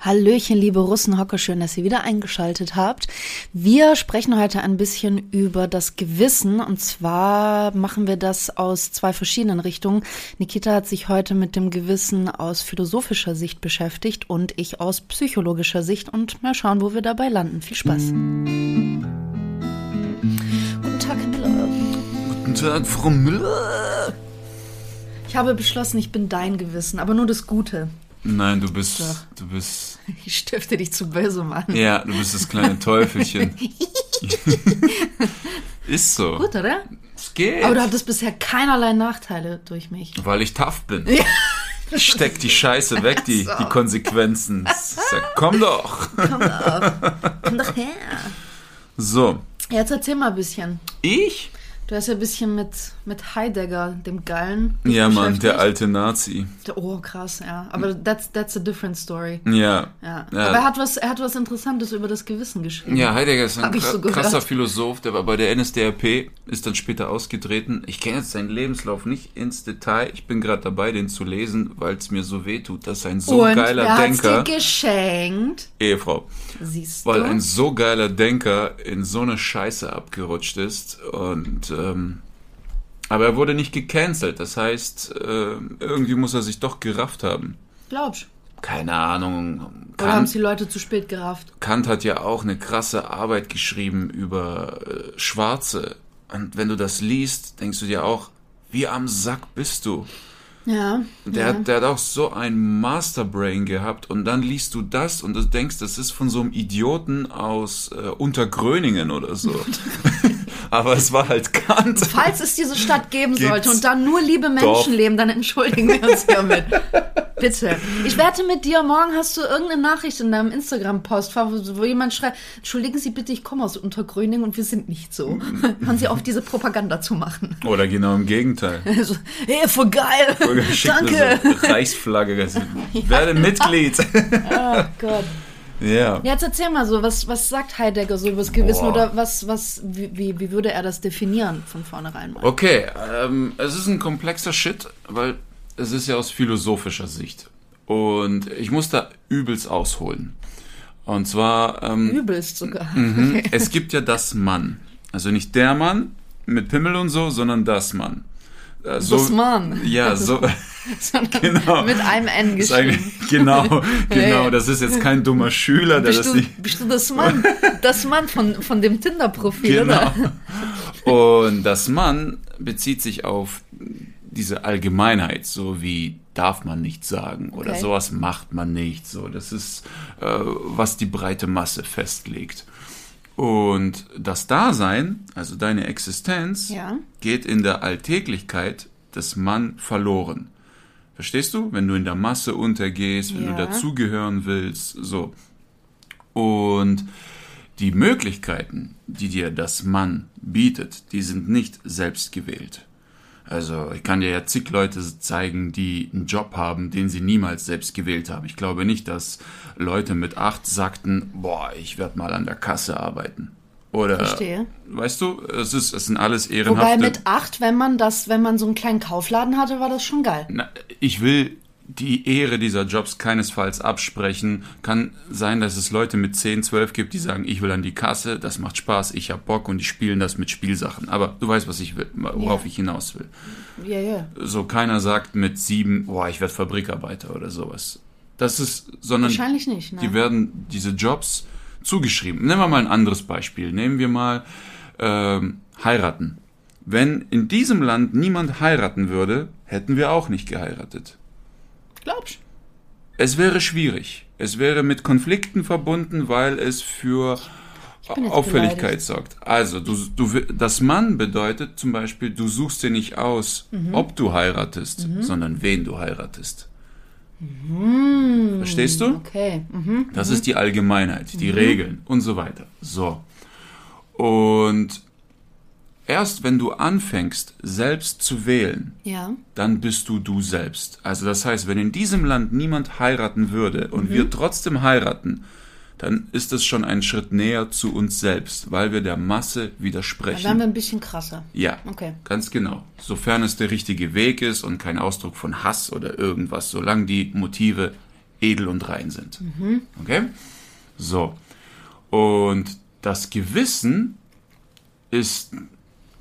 Hallöchen, liebe Russenhocker, schön, dass ihr wieder eingeschaltet habt. Wir sprechen heute ein bisschen über das Gewissen, und zwar machen wir das aus zwei verschiedenen Richtungen. Nikita hat sich heute mit dem Gewissen aus philosophischer Sicht beschäftigt und ich aus psychologischer Sicht, und mal schauen, wo wir dabei landen. Viel Spaß. Guten Tag, Herr Müller. Guten Tag, Frau Müller. Ich habe beschlossen, ich bin dein Gewissen, aber nur das Gute. Nein, du bist... Ich stifte dich zu bösem an. Ja, du bist das kleine Teufelchen. Ist so. Gut, oder? Es geht. Aber du hattest bisher keinerlei Nachteile durch mich. Weil ich tough bin. Ja. Steck die Scheiße weg, die Konsequenzen. Sag, komm doch. Komm doch her. So. Jetzt erzähl mal ein bisschen. Ich? Du hast ja ein bisschen mit Heidegger, dem Gallen. Ja, Mann, der alte Nazi. Oh, krass, ja. Aber that's a different story. Ja. Aber er hat was Interessantes über das Gewissen geschrieben. Ja, Heidegger ist ein krasser Philosoph, der war bei der NSDAP, ist dann später ausgetreten. Ich kenne jetzt seinen Lebenslauf nicht ins Detail. Ich bin gerade dabei, den zu lesen, weil es mir so wehtut, dass ein so geiler Denker... Und er hat's dir geschenkt. Ehefrau. Siehst du? Weil ein so geiler Denker in so eine Scheiße abgerutscht ist und... aber er wurde nicht gecancelt, das heißt, irgendwie muss er sich doch gerafft haben. Glaubst du? Keine Ahnung. Oder haben es die Leute zu spät gerafft? Kant hat ja auch eine krasse Arbeit geschrieben über Schwarze. Und wenn du das liest, denkst du dir auch, wie am Sack bist du? Ja. Der hat auch so ein Masterbrain gehabt, und dann liest du das und du denkst, das ist von so einem Idioten aus Untergröningen oder so. Aber es war halt Kant. Falls es diese Stadt geben sollte und dann nur liebe Menschen leben, dann entschuldigen wir uns hiermit. Bitte. Ich wette mit dir, morgen hast du irgendeine Nachricht in deinem Instagram-Post, wo jemand schreibt, entschuldigen Sie bitte, ich komme aus Untergröningen und wir sind nicht so. Hören Sie auf, diese Propaganda zu machen. Oder genau im Gegenteil. So, hey, voll geil. Voll danke. So Reichsflagge. Werde Mitglied. Oh Gott. Ja. Jetzt erzähl mal so, was sagt Heidegger so über das Gewissen? Boah. Oder wie würde er das definieren von vornherein mal? Okay, es ist ein komplexer Shit, weil es ist ja aus philosophischer Sicht. Und ich muss da übelst ausholen. Und zwar... übelst sogar. Okay. Es gibt ja das Mann. Also nicht der Mann mit Pimmel und so, sondern das Mann. Das Mann. Ja, so... Genau. Mit einem N geschrieben. Genau. Das ist jetzt kein dummer Schüler, der das nicht... Bist du das Mann von dem Tinder-Profil, genau. Oder? Und das Mann bezieht sich auf diese Allgemeinheit, so wie darf man nicht sagen oder sowas macht man nicht. So, das ist, was die breite Masse festlegt. Und das Dasein, also deine Existenz, geht in der Alltäglichkeit des Mann verloren. Verstehst du? Wenn du in der Masse untergehst, wenn du dazugehören willst, so. Und die Möglichkeiten, die dir das Mann bietet, die sind nicht selbst gewählt. Also ich kann dir ja zig Leute zeigen, die einen Job haben, den sie niemals selbst gewählt haben. Ich glaube nicht, dass Leute mit 8 sagten, boah, ich werde mal an der Kasse arbeiten. Oder, verstehe. Weißt du, es sind alles ehrenhafte... Wobei mit 8, wenn man so einen kleinen Kaufladen hatte, war das schon geil. Na, ich will die Ehre dieser Jobs keinesfalls absprechen. Kann sein, dass es Leute mit 10, 12 gibt, die sagen, ich will an die Kasse, das macht Spaß, ich hab Bock, und die spielen das mit Spielsachen. Aber du weißt, was ich will, worauf ich hinaus will. Ja. So, keiner sagt mit 7, boah, ich werde Fabrikarbeiter oder sowas. Das ist, sondern... Wahrscheinlich nicht, ne? Die werden diese Jobs... zugeschrieben. Nehmen wir mal ein anderes Beispiel. Nehmen wir mal heiraten. Wenn in diesem Land niemand heiraten würde, hätten wir auch nicht geheiratet. Glaubst du? Es wäre schwierig. Es wäre mit Konflikten verbunden, weil es für Auffälligkeit sorgt. Also, das Mann bedeutet zum Beispiel, du suchst dir nicht aus, ob du heiratest, sondern wen du heiratest. Mhm. Verstehst du? Okay. Mhm. Das ist die Allgemeinheit, die Regeln und so weiter. So. Und erst wenn du anfängst, selbst zu wählen, dann bist du selbst. Also das heißt, wenn in diesem Land niemand heiraten würde und wir trotzdem heiraten, dann ist es schon ein Schritt näher zu uns selbst, weil wir der Masse widersprechen. Dann werden wir ein bisschen krasser. Ja, okay. Ganz genau. Sofern es der richtige Weg ist und kein Ausdruck von Hass oder irgendwas, solange die Motive edel und rein sind. Mhm. Okay? So. Und das Gewissen ist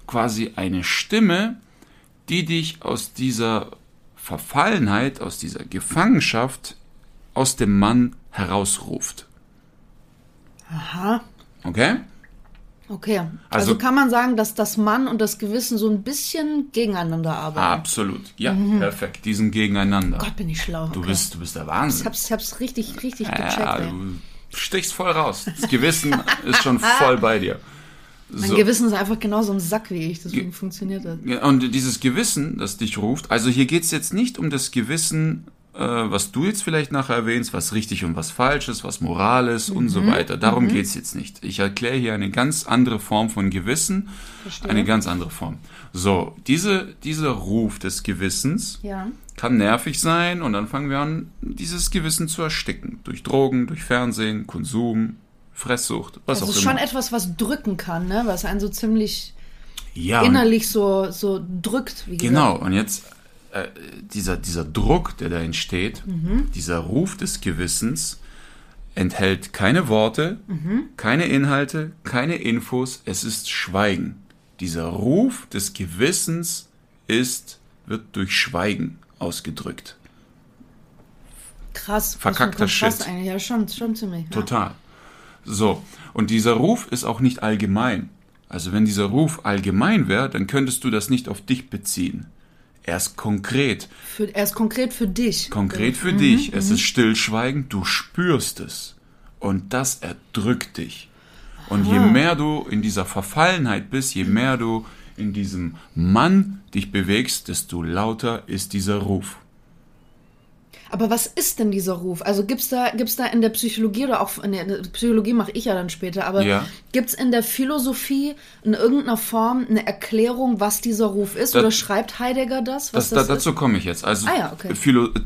quasi eine Stimme, die dich aus dieser Verfallenheit, aus dieser Gefangenschaft, aus dem Mann herausruft. Aha. Okay? Okay. Also kann man sagen, dass das Mann und das Gewissen so ein bisschen gegeneinander arbeiten? Absolut. Ja, perfekt. Die sind gegeneinander. Oh Gott, bin ich schlau. Du bist der Wahnsinn. Ich hab's richtig gecheckt. Ja, du stichst voll raus. Das Gewissen ist schon voll bei dir. So. Mein Gewissen ist einfach genauso im Sack wie ich. Deswegen funktioniert das. Und dieses Gewissen, das dich ruft, also hier geht's jetzt nicht um das Gewissen, was du jetzt vielleicht nachher erwähnst, was richtig und was falsch ist, was Moral ist und so weiter. Darum geht's jetzt nicht. Ich erkläre hier eine ganz andere Form von Gewissen. Verstehe. Eine ganz andere Form. So, dieser Ruf des Gewissens kann nervig sein und dann fangen wir an, dieses Gewissen zu ersticken. Durch Drogen, durch Fernsehen, Konsum, Fresssucht, was auch immer. Das ist schon etwas, was drücken kann, ne? Was einen so ziemlich innerlich so drückt. Wie genau, gesagt. Und jetzt... Dieser Druck, der da entsteht, dieser Ruf des Gewissens, enthält keine Worte, keine Inhalte, keine Infos, es ist Schweigen. Dieser Ruf des Gewissens wird durch Schweigen ausgedrückt. Krass. Verkackter Shit. Eigentlich. Ja, schon ziemlich. Ja. Total. So, und dieser Ruf ist auch nicht allgemein. Also wenn dieser Ruf allgemein wäre, dann könntest du das nicht auf dich beziehen. Er ist konkret für dich. Konkret für dich. Es ist stillschweigend, du spürst es. Und das erdrückt dich. Und je mehr du in dieser Verfallenheit bist, je mehr du in diesem Mann dich bewegst, desto lauter ist dieser Ruf. Aber was ist denn dieser Ruf? Also gibt's da in der Psychologie oder auch in der Psychologie mache ich ja dann später, aber gibt's in der Philosophie in irgendeiner Form eine Erklärung, was dieser Ruf ist? Oder schreibt Heidegger das? Dazu komme ich jetzt. Also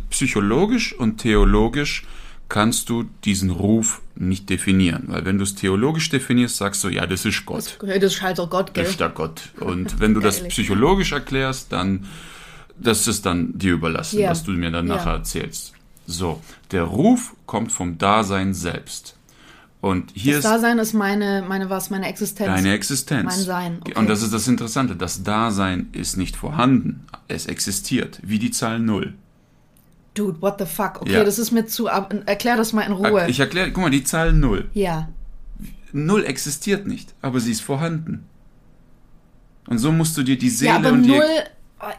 psychologisch und theologisch kannst du diesen Ruf nicht definieren. Weil wenn du es theologisch definierst, sagst du, ja, das ist Gott. Das ist halt auch Gott, gell? Das ist der Gott. Und wenn du das psychologisch erklärst, dann... Das ist dann dir überlassen, was du mir dann nachher erzählst. So, der Ruf kommt vom Dasein selbst. Und hier das Dasein ist meine Existenz. Deine Existenz. Mein Sein. Okay. Und das ist das Interessante. Das Dasein ist nicht vorhanden. Es existiert, wie die Zahl 0. Dude, what the fuck? Okay, das ist mir zu... Erklär das mal in Ruhe. Ich erkläre... Guck mal, die Zahl 0. Ja. 0 existiert nicht, aber sie ist vorhanden. Und so musst du dir die Seele und die...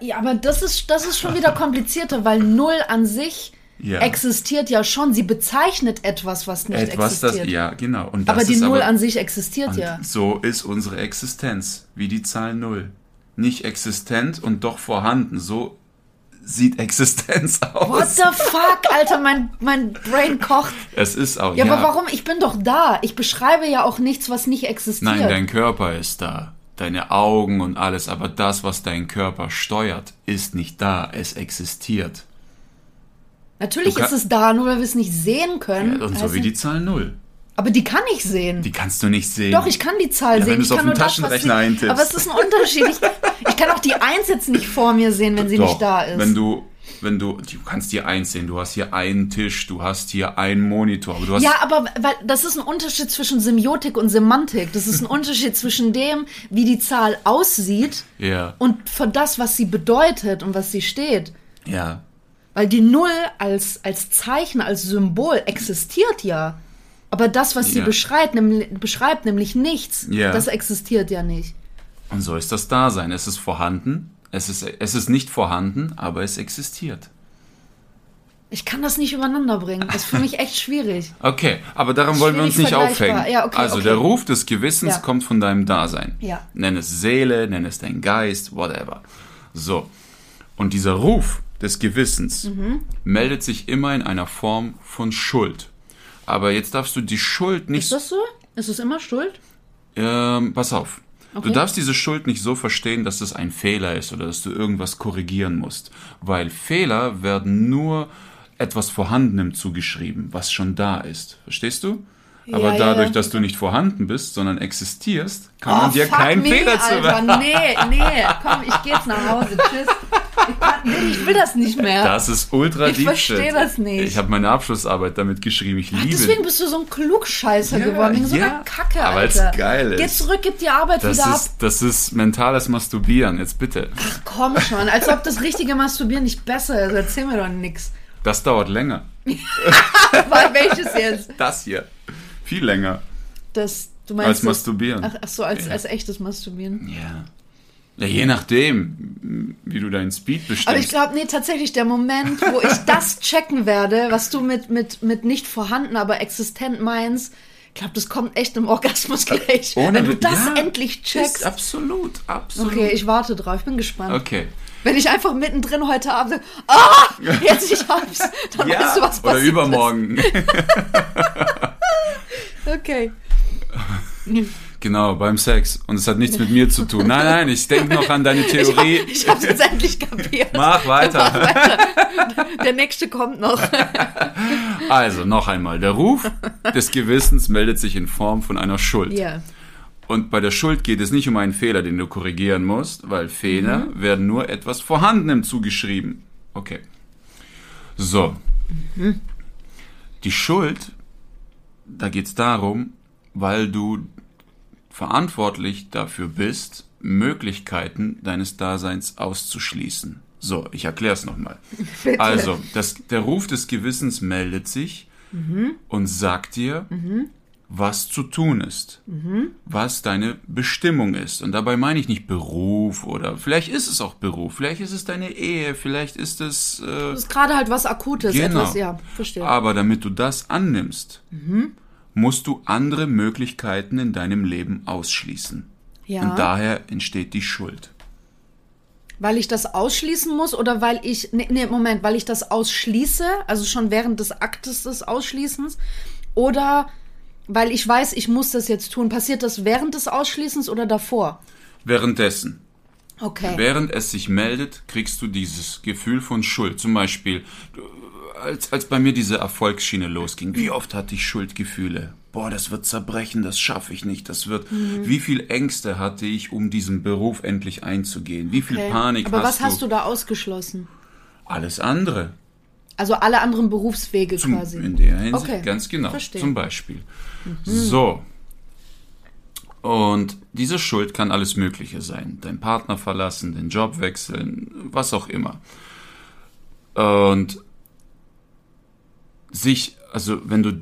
Ja, aber das ist schon wieder komplizierter, weil 0 an sich existiert ja schon. Sie bezeichnet etwas, was nicht existiert. Genau. Und das aber die 0 an sich existiert ja. So ist unsere Existenz, wie die Zahl 0. Nicht existent und doch vorhanden. So sieht Existenz aus. What the fuck, Alter, mein Brain kocht. Es ist auch, ja. Ja, aber warum? Ich bin doch da. Ich beschreibe ja auch nichts, was nicht existiert. Nein, dein Körper ist da. Deine Augen und alles, aber das, was dein Körper steuert, ist nicht da. Es existiert. Natürlich ist es da, nur weil wir es nicht sehen können. Ja, und so wie die Zahl 0. Aber die kann ich sehen. Die kannst du nicht sehen. Doch, ich kann die Zahl sehen. Wenn du es auf dem Taschenrechner eintippst. Aber es ist ein Unterschied. Ich kann auch die 1 jetzt nicht vor mir sehen, wenn sie nicht da ist. Du kannst dir 1 sehen, du hast hier einen Tisch, du hast hier einen Monitor. Aber weil das ist ein Unterschied zwischen Semiotik und Semantik. Das ist ein Unterschied zwischen dem, wie die Zahl aussieht und für das, was sie bedeutet und was sie steht. Ja. Weil die 0 als Zeichen, als Symbol existiert ja. Aber das, was sie beschreibt, nämlich nichts, das existiert ja nicht. Und so ist das Dasein. Es ist vorhanden. Es ist nicht vorhanden, aber es existiert. Ich kann das nicht übereinander bringen. Das ist für mich echt schwierig. Okay, aber daran wollen wir uns nicht aufhängen. Ja, okay, also der Ruf des Gewissens kommt von deinem Dasein. Ja. Nenn es Seele, nenn es dein Geist, whatever. So. Und dieser Ruf des Gewissens meldet sich immer in einer Form von Schuld. Aber jetzt darfst du die Schuld nicht... Ist das so? Ist es immer Schuld? Pass auf. Okay. Du darfst diese Schuld nicht so verstehen, dass das ein Fehler ist oder dass du irgendwas korrigieren musst. Weil Fehler werden nur etwas Vorhandenem zugeschrieben, was schon da ist. Verstehst du? Aber ja, dadurch, dass du nicht vorhanden bist, sondern existierst, kann man dir keinen Fehler zuweisen. Nee, komm, ich gehe jetzt nach Hause, tschüss. Ich will das nicht mehr. Das ist ultra deep shit. Ich verstehe das nicht. Ich habe meine Abschlussarbeit damit geschrieben, ich liebe. Deswegen bist du so ein Klugscheißer geworden, so eine Kacke, Alter. Aber es geil ist. Geh zurück, gib die Arbeit wieder ab. Das ist mentales Masturbieren, jetzt bitte. Ach komm schon, als ob das richtige Masturbieren nicht besser ist. Erzähl mir doch nichts. Das dauert länger. Weil welches jetzt? Das hier. Viel länger. Das, du meinst, als Masturbieren. Als echtes Masturbieren. Ja. Ja, je nachdem, wie du deinen Speed bestimmst. Aber ich glaube, tatsächlich der Moment, wo ich das checken werde, was du mit nicht vorhanden, aber existent meinst, ich glaube, das kommt echt im Orgasmus gleich. Wenn du das endlich checkst. Absolut. Okay, ich warte drauf, ich bin gespannt. Okay. Wenn ich einfach mittendrin heute Abend jetzt ich hab's, dann weißt du, was passiert. Oder übermorgen. Okay. Genau, beim Sex. Und es hat nichts mit mir zu tun. Nein, ich denke noch an deine Theorie. Ich habe es jetzt endlich kapiert. Mach weiter. Der nächste kommt noch. Also, noch einmal. Der Ruf des Gewissens meldet sich in Form von einer Schuld. Yeah. Und bei der Schuld geht es nicht um einen Fehler, den du korrigieren musst, weil Fehler werden nur etwas Vorhandenem zugeschrieben. Okay. So. Mhm. Die Schuld... Da geht es darum, weil du verantwortlich dafür bist, Möglichkeiten deines Daseins auszuschließen. So, ich erkläre es nochmal. Also, der Ruf des Gewissens meldet sich und sagt dir, was zu tun ist, was deine Bestimmung ist. Und dabei meine ich nicht Beruf oder vielleicht ist es auch Beruf, vielleicht ist es deine Ehe, vielleicht ist es... das ist gerade halt was Akutes, etwas, ja, verstehe. Aber damit du das annimmst, musst du andere Möglichkeiten in deinem Leben ausschließen. Ja. Und daher entsteht die Schuld. Weil ich das ausschließen muss oder weil ich... weil ich das ausschließe, also schon während des Aktes des Ausschließens oder... Weil ich weiß, ich muss das jetzt tun. Passiert das während des Ausschließens oder davor? Währenddessen. Okay. Während es sich meldet, kriegst du dieses Gefühl von Schuld. Zum Beispiel, als bei mir diese Erfolgsschiene losging, wie oft hatte ich Schuldgefühle? Boah, das wird zerbrechen, das schaffe ich nicht, das wird... Wie viel Ängste hatte ich, um diesen Beruf endlich einzugehen? Wie viel Panik hast du? Aber was hast du da ausgeschlossen? Alles andere. Also alle anderen Berufswege quasi. In der Hinsicht, ganz genau. Verstehe. Zum Beispiel. So. Und diese Schuld kann alles Mögliche sein. Deinen Partner verlassen, den Job wechseln, was auch immer. Und wenn du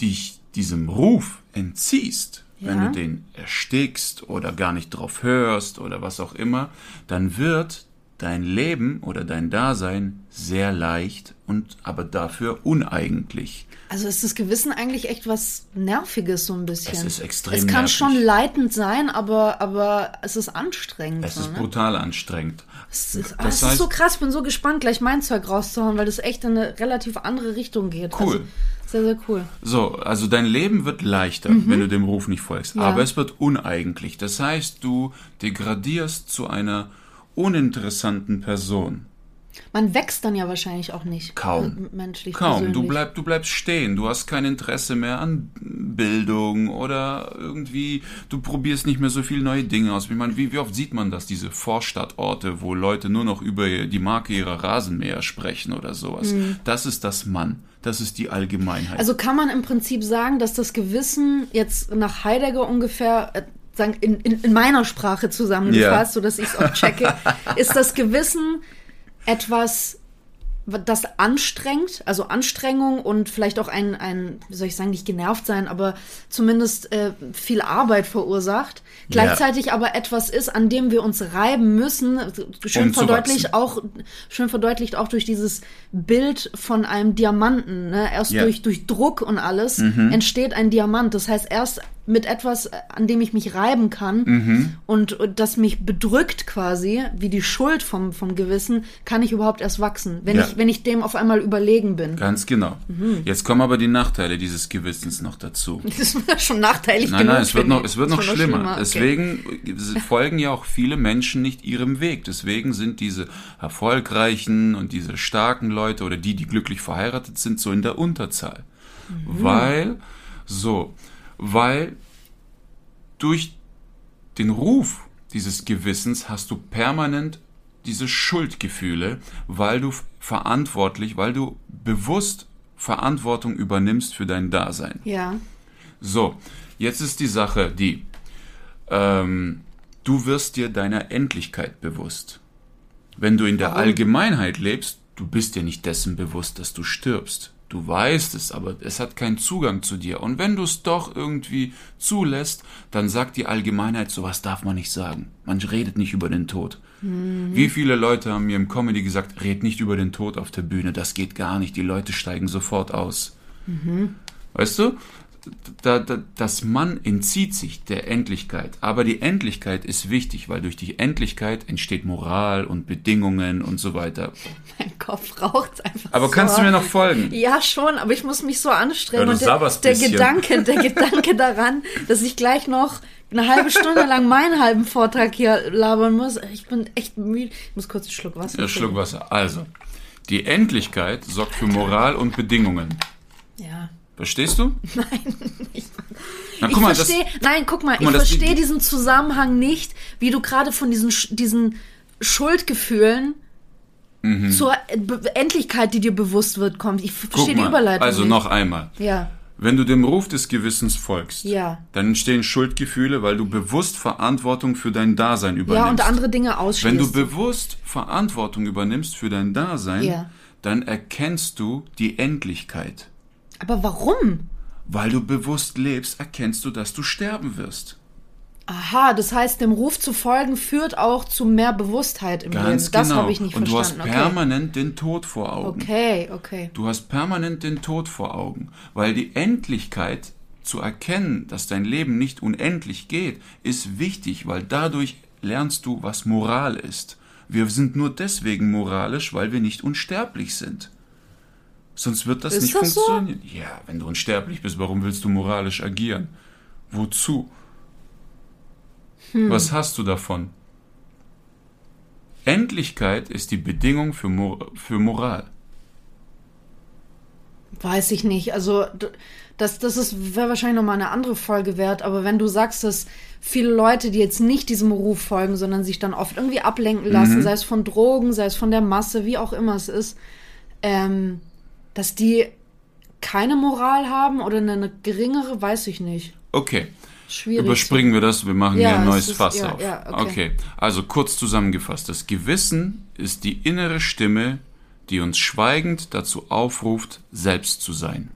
dich diesem Ruf entziehst, wenn du den erstickst oder gar nicht drauf hörst oder was auch immer, dann wird dein Leben oder dein Dasein sehr leicht und aber dafür uneigentlich. Also ist das Gewissen eigentlich echt was Nerviges so ein bisschen? Es ist extrem nervig. Es kann schon leitend sein, aber es ist anstrengend. Es ist brutal anstrengend. Das ist so krass, ich bin so gespannt, gleich mein Zeug rauszuhauen, weil das echt in eine relativ andere Richtung geht. Cool. Also, sehr, sehr cool. So, also dein Leben wird leichter, wenn du dem Ruf nicht folgst. Ja. Aber es wird uneigentlich. Das heißt, du degradierst zu einer uninteressanten Person. Man wächst dann ja wahrscheinlich auch nicht. Kaum. Menschlich, kaum. Du bleibst stehen. Du hast kein Interesse mehr an Bildung oder irgendwie, du probierst nicht mehr so viel neue Dinge aus. Ich meine, wie oft sieht man das, diese Vorstadtorte, wo Leute nur noch über die Marke ihrer Rasenmäher sprechen oder sowas. Das ist das Mann. Das ist die Allgemeinheit. Also kann man im Prinzip sagen, dass das Gewissen jetzt nach Heidegger ungefähr... In meiner Sprache zusammengefasst, sodass ich es auch checke, ist das Gewissen etwas, das anstrengt, also Anstrengung und vielleicht auch ein wie soll ich sagen, nicht genervt sein, aber zumindest viel Arbeit verursacht, gleichzeitig aber etwas ist, an dem wir uns reiben müssen, schön verdeutlicht auch durch dieses Bild von einem Diamanten, ne? Erst durch Druck und alles entsteht ein Diamant, das heißt erst mit etwas, an dem ich mich reiben kann und das mich bedrückt quasi, wie die Schuld vom Gewissen, kann ich überhaupt erst wachsen, wenn ich dem auf einmal überlegen bin. Ganz genau. Mhm. Jetzt kommen aber die Nachteile dieses Gewissens noch dazu. Das war schon nachteilig genug. Nein, es wird noch schlimmer. Okay. Deswegen folgen ja auch viele Menschen nicht ihrem Weg. Deswegen sind diese erfolgreichen und diese starken Leute oder die glücklich verheiratet sind, so in der Unterzahl. Mhm. Weil durch den Ruf dieses Gewissens hast du permanent diese Schuldgefühle, weil du bewusst Verantwortung übernimmst für dein Dasein. Ja. So, jetzt ist die Sache, du wirst dir deiner Endlichkeit bewusst. Wenn du in der Allgemeinheit lebst, du bist dir nicht dessen bewusst, dass du stirbst. Du weißt es, aber es hat keinen Zugang zu dir. Und wenn du es doch irgendwie zulässt, dann sagt die Allgemeinheit, sowas darf man nicht sagen. Man redet nicht über den Tod. Mhm. Wie viele Leute haben mir im Comedy gesagt, red nicht über den Tod auf der Bühne, das geht gar nicht, die Leute steigen sofort aus. Mhm. Weißt du, das Mann entzieht sich der Endlichkeit. Aber die Endlichkeit ist wichtig, weil durch die Endlichkeit entsteht Moral und Bedingungen und so weiter. Mein Kopf raucht einfach aber so. Kannst du mir noch folgen? Ja, schon, aber ich muss mich so anstrengen. Ja, und der Gedanke daran, dass ich gleich noch eine halbe Stunde lang meinen halben Vortrag hier labern muss. Ich bin echt müde. Ich muss kurz einen Schluck Wasser trinken. Ja, Schluck Wasser. Also, die Endlichkeit sorgt für Moral und Bedingungen. Ja. Verstehst du? Nein, ich verstehe diesen Zusammenhang nicht, wie du gerade von diesen Schuldgefühlen zur Endlichkeit, die dir bewusst wird, kommst. Ich verstehe die Überleitung. Also nicht. Noch einmal. Ja. Wenn du dem Ruf des Gewissens folgst, dann entstehen Schuldgefühle, weil du bewusst Verantwortung für dein Dasein übernimmst. Ja, und andere Dinge ausschließt. Wenn du bewusst Verantwortung übernimmst für dein Dasein, dann erkennst du die Endlichkeit. Aber warum? Weil du bewusst lebst, erkennst du, dass du sterben wirst. Aha, das heißt, dem Ruf zu folgen führt auch zu mehr Bewusstheit im Leben. Ganz genau. Das habe ich nicht verstanden. Und du hast permanent den Tod vor Augen. Okay. Du hast permanent den Tod vor Augen. Weil die Endlichkeit zu erkennen, dass dein Leben nicht unendlich geht, ist wichtig, weil dadurch lernst du, was Moral ist. Wir sind nur deswegen moralisch, weil wir nicht unsterblich sind. Sonst wird das nicht funktionieren. So? Ja, wenn du unsterblich bist, warum willst du moralisch agieren? Wozu? Was hast du davon? Endlichkeit ist die Bedingung für Moral. Weiß ich nicht. Also, das wäre wahrscheinlich nochmal eine andere Folge wert. Aber wenn du sagst, dass viele Leute, die jetzt nicht diesem Ruf folgen, sondern sich dann oft irgendwie ablenken lassen, sei es von Drogen, sei es von der Masse, wie auch immer es ist, dass die keine Moral haben oder eine geringere, weiß ich nicht. Okay. Schwierig. Überspringen wir das, wir machen hier ein neues Fass auf. Ja, okay. Also kurz zusammengefasst. Das Gewissen ist die innere Stimme, die uns schweigend dazu aufruft, selbst zu sein.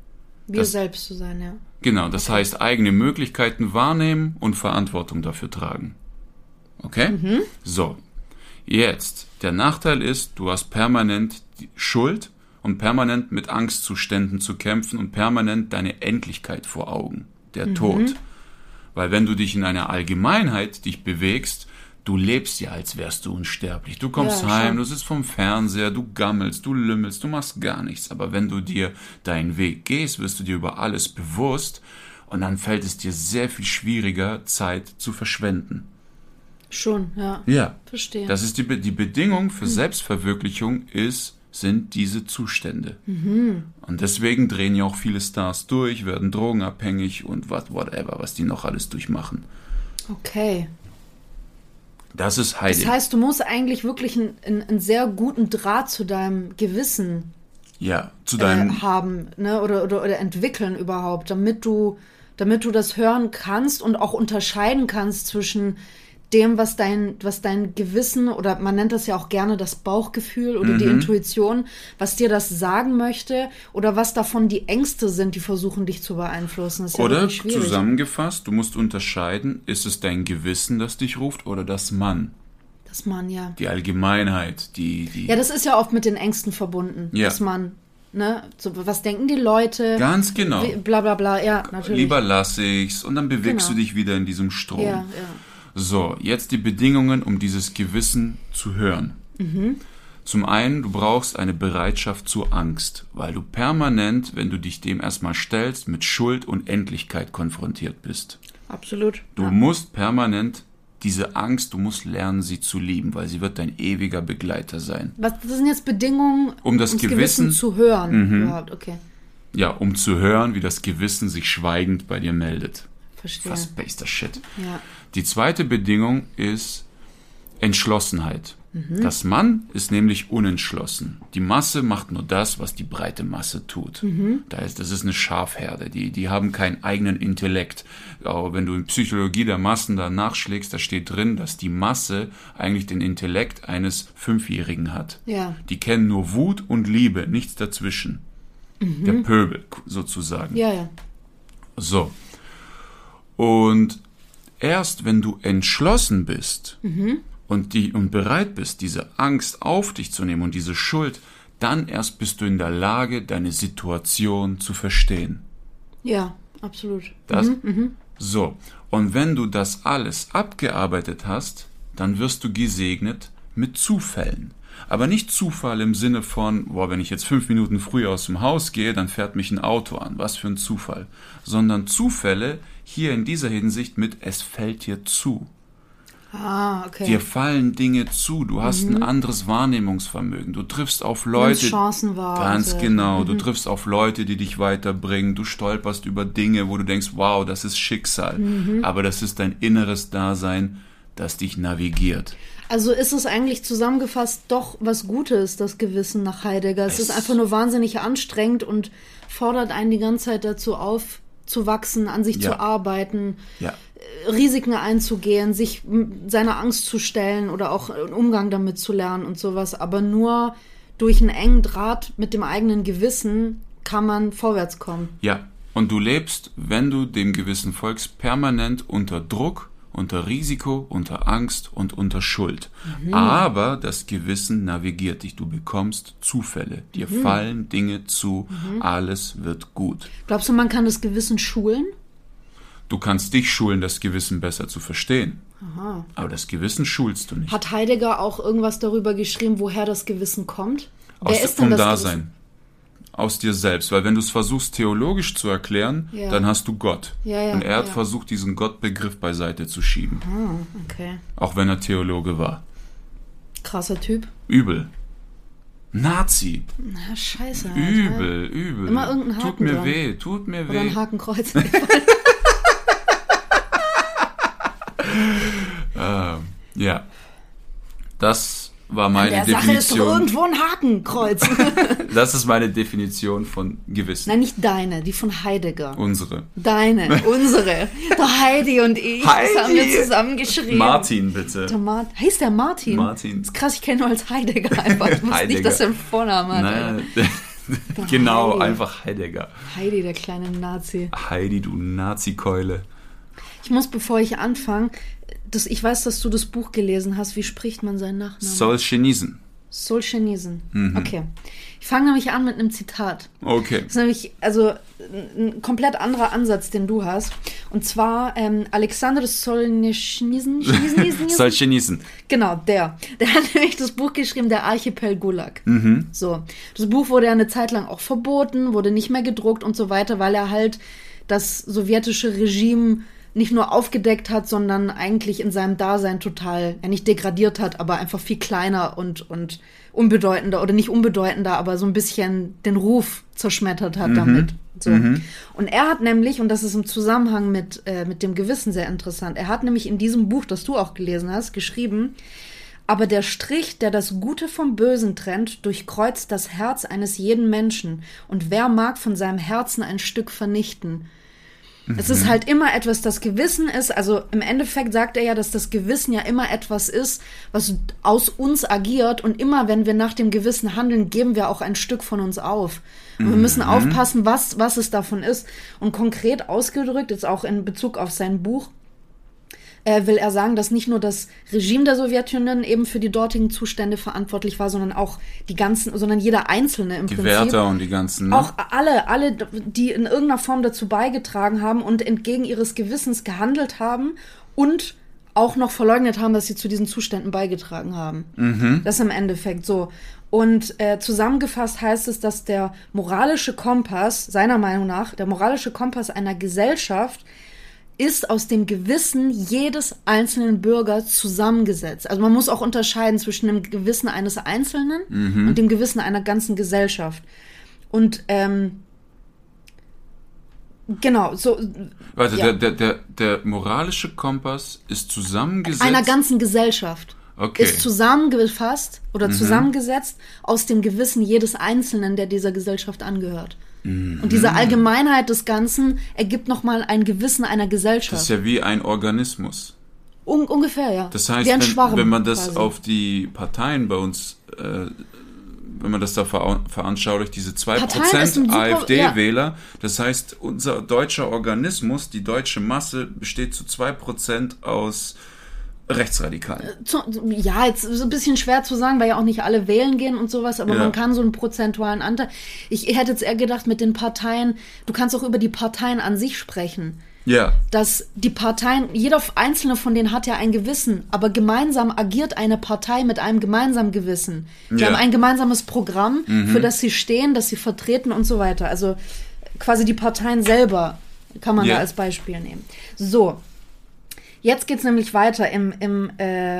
Selbst zu sein, ja. Genau, das heißt, eigene Möglichkeiten wahrnehmen und Verantwortung dafür tragen. Okay? Mhm. So, jetzt. Der Nachteil ist, du hast permanent die Schuld und permanent mit Angstzuständen zu kämpfen und permanent deine Endlichkeit vor Augen, der Tod. Weil wenn du dich in einer Allgemeinheit dich bewegst, du lebst ja, als wärst du unsterblich. Du kommst heim, du sitzt vorm Fernseher, du gammelst, du lümmelst, du machst gar nichts. Aber wenn du dir deinen Weg gehst, wirst du dir über alles bewusst und dann fällt es dir sehr viel schwieriger, Zeit zu verschwenden. Schon, ja. Ja. Verstehe. Das ist die Bedingung für Selbstverwirklichung sind diese Zustände. Mhm. Und deswegen drehen ja auch viele Stars durch, werden drogenabhängig und whatever, was die noch alles durchmachen. Okay. Das ist Heidegger. Das heißt, du musst eigentlich wirklich einen sehr guten Draht zu deinem Gewissen haben, ne? oder entwickeln überhaupt, damit du das hören kannst und auch unterscheiden kannst zwischen dem, was dein Gewissen, oder man nennt das ja auch gerne das Bauchgefühl oder die Intuition, was dir das sagen möchte oder was davon die Ängste sind, die versuchen, dich zu beeinflussen. Das ist oder wirklich schwierig. Zusammengefasst, du musst unterscheiden, ist es dein Gewissen, das dich ruft oder das Mann? Das Mann, ja. Die Allgemeinheit, die... Ja, das ist ja oft mit den Ängsten verbunden, das Mann. Ne? So, was denken die Leute? Ganz genau. Bla bla bla, ja, natürlich. Lieber lass ich's und dann bewegst du dich wieder in diesem Strom. Ja, ja. So, jetzt die Bedingungen, um dieses Gewissen zu hören. Mhm. Zum einen, du brauchst eine Bereitschaft zur Angst, weil du permanent, wenn du dich dem erstmal stellst, mit Schuld und Endlichkeit konfrontiert bist. Absolut. Du musst permanent diese Angst, du musst lernen, sie zu lieben, weil sie wird dein ewiger Begleiter sein. Was sind jetzt Bedingungen, um das Gewissen zu hören? Mhm. Überhaupt, okay. Ja, um zu hören, wie das Gewissen sich schweigend bei dir meldet. Verstehe. Fast bester Shit. Ja. Die zweite Bedingung ist Entschlossenheit. Mhm. Das Mann ist nämlich unentschlossen. Die Masse macht nur das, was die breite Masse tut. Mhm. Da heißt, das ist eine Schafherde. Die haben keinen eigenen Intellekt. Aber wenn du in Psychologie der Massen da nachschlägst, da steht drin, dass die Masse eigentlich den Intellekt eines Fünfjährigen hat. Ja. Die kennen nur Wut und Liebe, nichts dazwischen. Mhm. Der Pöbel sozusagen. Ja, ja. So. Und erst wenn du entschlossen bist... Mhm. Und bereit bist, diese Angst auf dich zu nehmen und diese Schuld, dann erst bist du in der Lage, deine Situation zu verstehen. Ja, absolut. Das? Mhm, so. Und wenn du das alles abgearbeitet hast, dann wirst du gesegnet mit Zufällen. Aber nicht Zufall im Sinne von, boah, wenn ich jetzt 5 Minuten früher aus dem Haus gehe, dann fährt mich ein Auto an. Was für ein Zufall. Sondern Zufälle hier in dieser Hinsicht mit, es fällt dir zu. Ah, okay. Dir fallen Dinge zu, du hast ein anderes Wahrnehmungsvermögen, du triffst auf Leute, ganz genau, du triffst auf Leute, die dich weiterbringen, du stolperst über Dinge, wo du denkst, wow, das ist Schicksal, aber das ist dein inneres Dasein, das dich navigiert. Also ist es eigentlich zusammengefasst doch was Gutes, das Gewissen nach Heidegger, es ist einfach nur wahnsinnig anstrengend und fordert einen die ganze Zeit dazu auf, zu wachsen, an sich zu arbeiten, Risiken einzugehen, sich seiner Angst zu stellen oder auch einen Umgang damit zu lernen und sowas. Aber nur durch einen engen Draht mit dem eigenen Gewissen kann man vorwärts kommen. Ja, und du lebst, wenn du dem Gewissen folgst, permanent unter Druck, unter Risiko, unter Angst und unter Schuld. Mhm. Aber das Gewissen navigiert dich. Du bekommst Zufälle. Dir fallen Dinge zu. Mhm. Alles wird gut. Glaubst du, man kann das Gewissen schulen? Du kannst dich schulen, das Gewissen besser zu verstehen. Aha. Aber das Gewissen schulst du nicht. Hat Heidegger auch irgendwas darüber geschrieben, woher das Gewissen kommt? Wer ist denn das Dasein. Gewissen? Aus dir selbst, weil wenn du es versuchst theologisch zu erklären, dann hast du Gott. Ja, ja, und er hat versucht, diesen Gottbegriff beiseite zu schieben. Ah, okay. Auch wenn er Theologe war. Krasser Typ. Übel. Nazi. Na, scheiße. Alter. Übel, übel. Immer irgendein Haken tut mir weh. Oder ein Hakenkreuz. Ja. Das... war meine Definition. An der Sache ist doch irgendwo ein Hakenkreuz. Das ist meine Definition von Gewissen. Nein, nicht deine, die von Heidegger. Unsere. Deine, unsere. Doch Heidi und ich, das haben wir zusammengeschrieben. Martin, bitte. Heißt der Martin? Martin. Das ist krass, ich kenne nur als Heidegger einfach. Ich wusste nicht, dass er einen Vornamen hat. Nein, genau, Heidi. Einfach Heidegger. Heidi, der kleine Nazi. Heidi, du Nazi-Keule. Ich muss, bevor ich anfange... Ich weiß, dass du das Buch gelesen hast. Wie spricht man seinen Nachnamen? Solschenizyn. Solschenizyn. Mhm. Okay. Ich fange nämlich an mit einem Zitat. Okay. Das ist nämlich ein komplett anderer Ansatz, den du hast. Und zwar Alexander Solschenizyn. Solschenizyn. Genau, der. Der hat nämlich das Buch geschrieben, der Archipel Gulag. Mhm. So. Das Buch wurde ja eine Zeit lang auch verboten, wurde nicht mehr gedruckt und so weiter, weil er halt das sowjetische Regime... nicht nur aufgedeckt hat, sondern eigentlich in seinem Dasein total, nicht degradiert hat, aber einfach viel kleiner und unbedeutender oder nicht unbedeutender, aber so ein bisschen den Ruf zerschmettert hat damit. So. Mhm. Und er hat nämlich, und das ist im Zusammenhang mit dem Gewissen sehr interessant, er hat nämlich in diesem Buch, das du auch gelesen hast, geschrieben, aber der Strich, der das Gute vom Bösen trennt, durchkreuzt das Herz eines jeden Menschen. Und wer mag von seinem Herzen ein Stück vernichten? Es ist halt immer etwas, das Gewissen ist, also im Endeffekt sagt er ja, dass das Gewissen ja immer etwas ist, was aus uns agiert und immer, wenn wir nach dem Gewissen handeln, geben wir auch ein Stück von uns auf. Und wir müssen aufpassen, was es davon ist. Und konkret ausgedrückt, jetzt auch in Bezug auf sein Buch, will er sagen, dass nicht nur das Regime der Sowjetunion eben für die dortigen Zustände verantwortlich war, sondern auch die ganzen, sondern jeder Einzelne im Prinzip. Die Wärter und die ganzen, ne? Auch alle, die in irgendeiner Form dazu beigetragen haben und entgegen ihres Gewissens gehandelt haben und auch noch verleugnet haben, dass sie zu diesen Zuständen beigetragen haben. Mhm. Das ist im Endeffekt so. Und zusammengefasst heißt es, dass der moralische Kompass, seiner Meinung nach, der moralische Kompass einer Gesellschaft ist aus dem Gewissen jedes einzelnen Bürgers zusammengesetzt. Also man muss auch unterscheiden zwischen dem Gewissen eines Einzelnen mhm. und dem Gewissen einer ganzen Gesellschaft. Und genau, so. Warte, ja. der moralische Kompass ist zusammengesetzt. Einer ganzen Gesellschaft. Okay. Ist zusammengefasst oder mhm. zusammengesetzt aus dem Gewissen jedes Einzelnen, der dieser Gesellschaft angehört. Mhm. Und diese Allgemeinheit des Ganzen ergibt nochmal ein Gewissen einer Gesellschaft. Das ist ja wie ein Organismus. Ungefähr, ja. Das heißt, wenn man das quasi auf die Parteien bei uns, wenn man das da veranschaulicht, diese 2% AfD-Wähler, ja. Das heißt, unser deutscher Organismus, die deutsche Masse, besteht zu 2% aus Rechtsradikalen. Ja, jetzt ist ein bisschen schwer zu sagen, weil ja auch nicht alle wählen gehen und sowas, aber ja. Man kann so einen prozentualen Anteil. Ich hätte jetzt eher gedacht, mit den Parteien, du kannst auch über die Parteien an sich sprechen. Ja. Dass die Parteien, jeder einzelne von denen hat ja ein Gewissen, aber gemeinsam agiert eine Partei mit einem gemeinsamen Gewissen. Die ja. haben ein gemeinsames Programm, mhm. für das sie stehen, das sie vertreten und so weiter. Also quasi die Parteien selber kann man ja. da als Beispiel nehmen. So. Jetzt geht's nämlich weiter. Im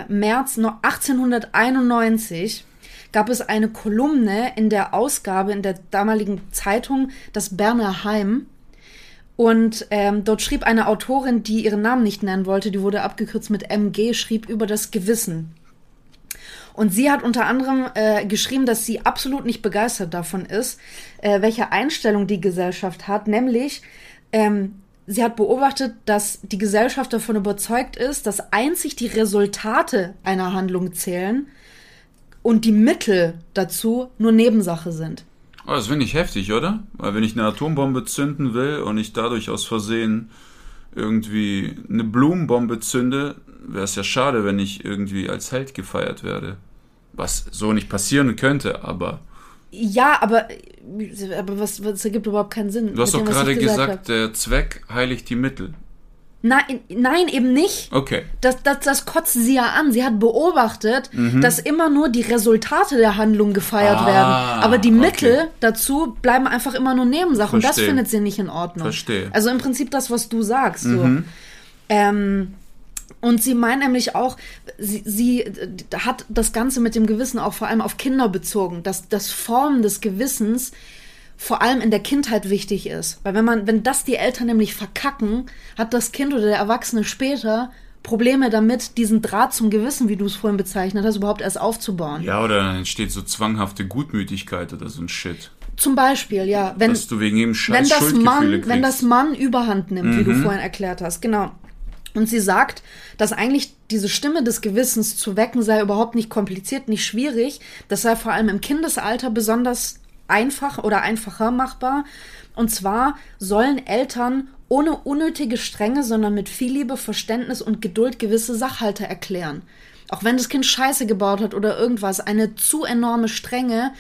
März 1891 gab es eine Kolumne in der Ausgabe in der damaligen Zeitung, das Berner Heim. Und dort schrieb eine Autorin, die ihren Namen nicht nennen wollte, die wurde abgekürzt mit MG, schrieb über das Gewissen. Und sie hat unter anderem geschrieben, dass sie absolut nicht begeistert davon ist, welche Einstellung die Gesellschaft hat, nämlich sie hat beobachtet, dass die Gesellschaft davon überzeugt ist, dass einzig die Resultate einer Handlung zählen und die Mittel dazu nur Nebensache sind. Oh, das finde ich heftig, oder? Weil wenn ich eine Atombombe zünden will und ich dadurch aus Versehen irgendwie eine Blumenbombe zünde, wäre es ja schade, wenn ich irgendwie als Held gefeiert werde. Was so nicht passieren könnte, aber... Ja, aber was ergibt überhaupt keinen Sinn. Du hast doch gerade gesagt, der Zweck heiligt die Mittel. Nein, eben nicht. Okay. Das kotzt sie ja an. Sie hat beobachtet, mhm. dass immer nur die Resultate der Handlung gefeiert werden. Aber die Mittel okay. dazu bleiben einfach immer nur Nebensachen. Verstehe. Und das findet sie nicht in Ordnung. Verstehe. Also im Prinzip das, was du sagst. Mhm. So. Und sie meint nämlich auch, sie hat das Ganze mit dem Gewissen auch vor allem auf Kinder bezogen, dass das Formen des Gewissens vor allem in der Kindheit wichtig ist. Weil wenn das die Eltern nämlich verkacken, hat das Kind oder der Erwachsene später Probleme damit, diesen Draht zum Gewissen, wie du es vorhin bezeichnet hast, überhaupt erst aufzubauen. Ja, oder dann entsteht so zwanghafte Gutmütigkeit oder so ein Shit. Zum Beispiel, ja. Dass du wegen jedem Scheiß Schuldgefühle kriegst. Wenn das Mann überhand nimmt, mhm. wie du vorhin erklärt hast, genau. Und sie sagt, dass eigentlich diese Stimme des Gewissens zu wecken sei überhaupt nicht kompliziert, nicht schwierig. Das sei vor allem im Kindesalter besonders einfach oder einfacher machbar. Und zwar sollen Eltern ohne unnötige Strenge, sondern mit viel Liebe, Verständnis und Geduld gewisse Sachhalte erklären. Auch wenn das Kind Scheiße gebaut hat oder irgendwas, eine zu enorme Strenge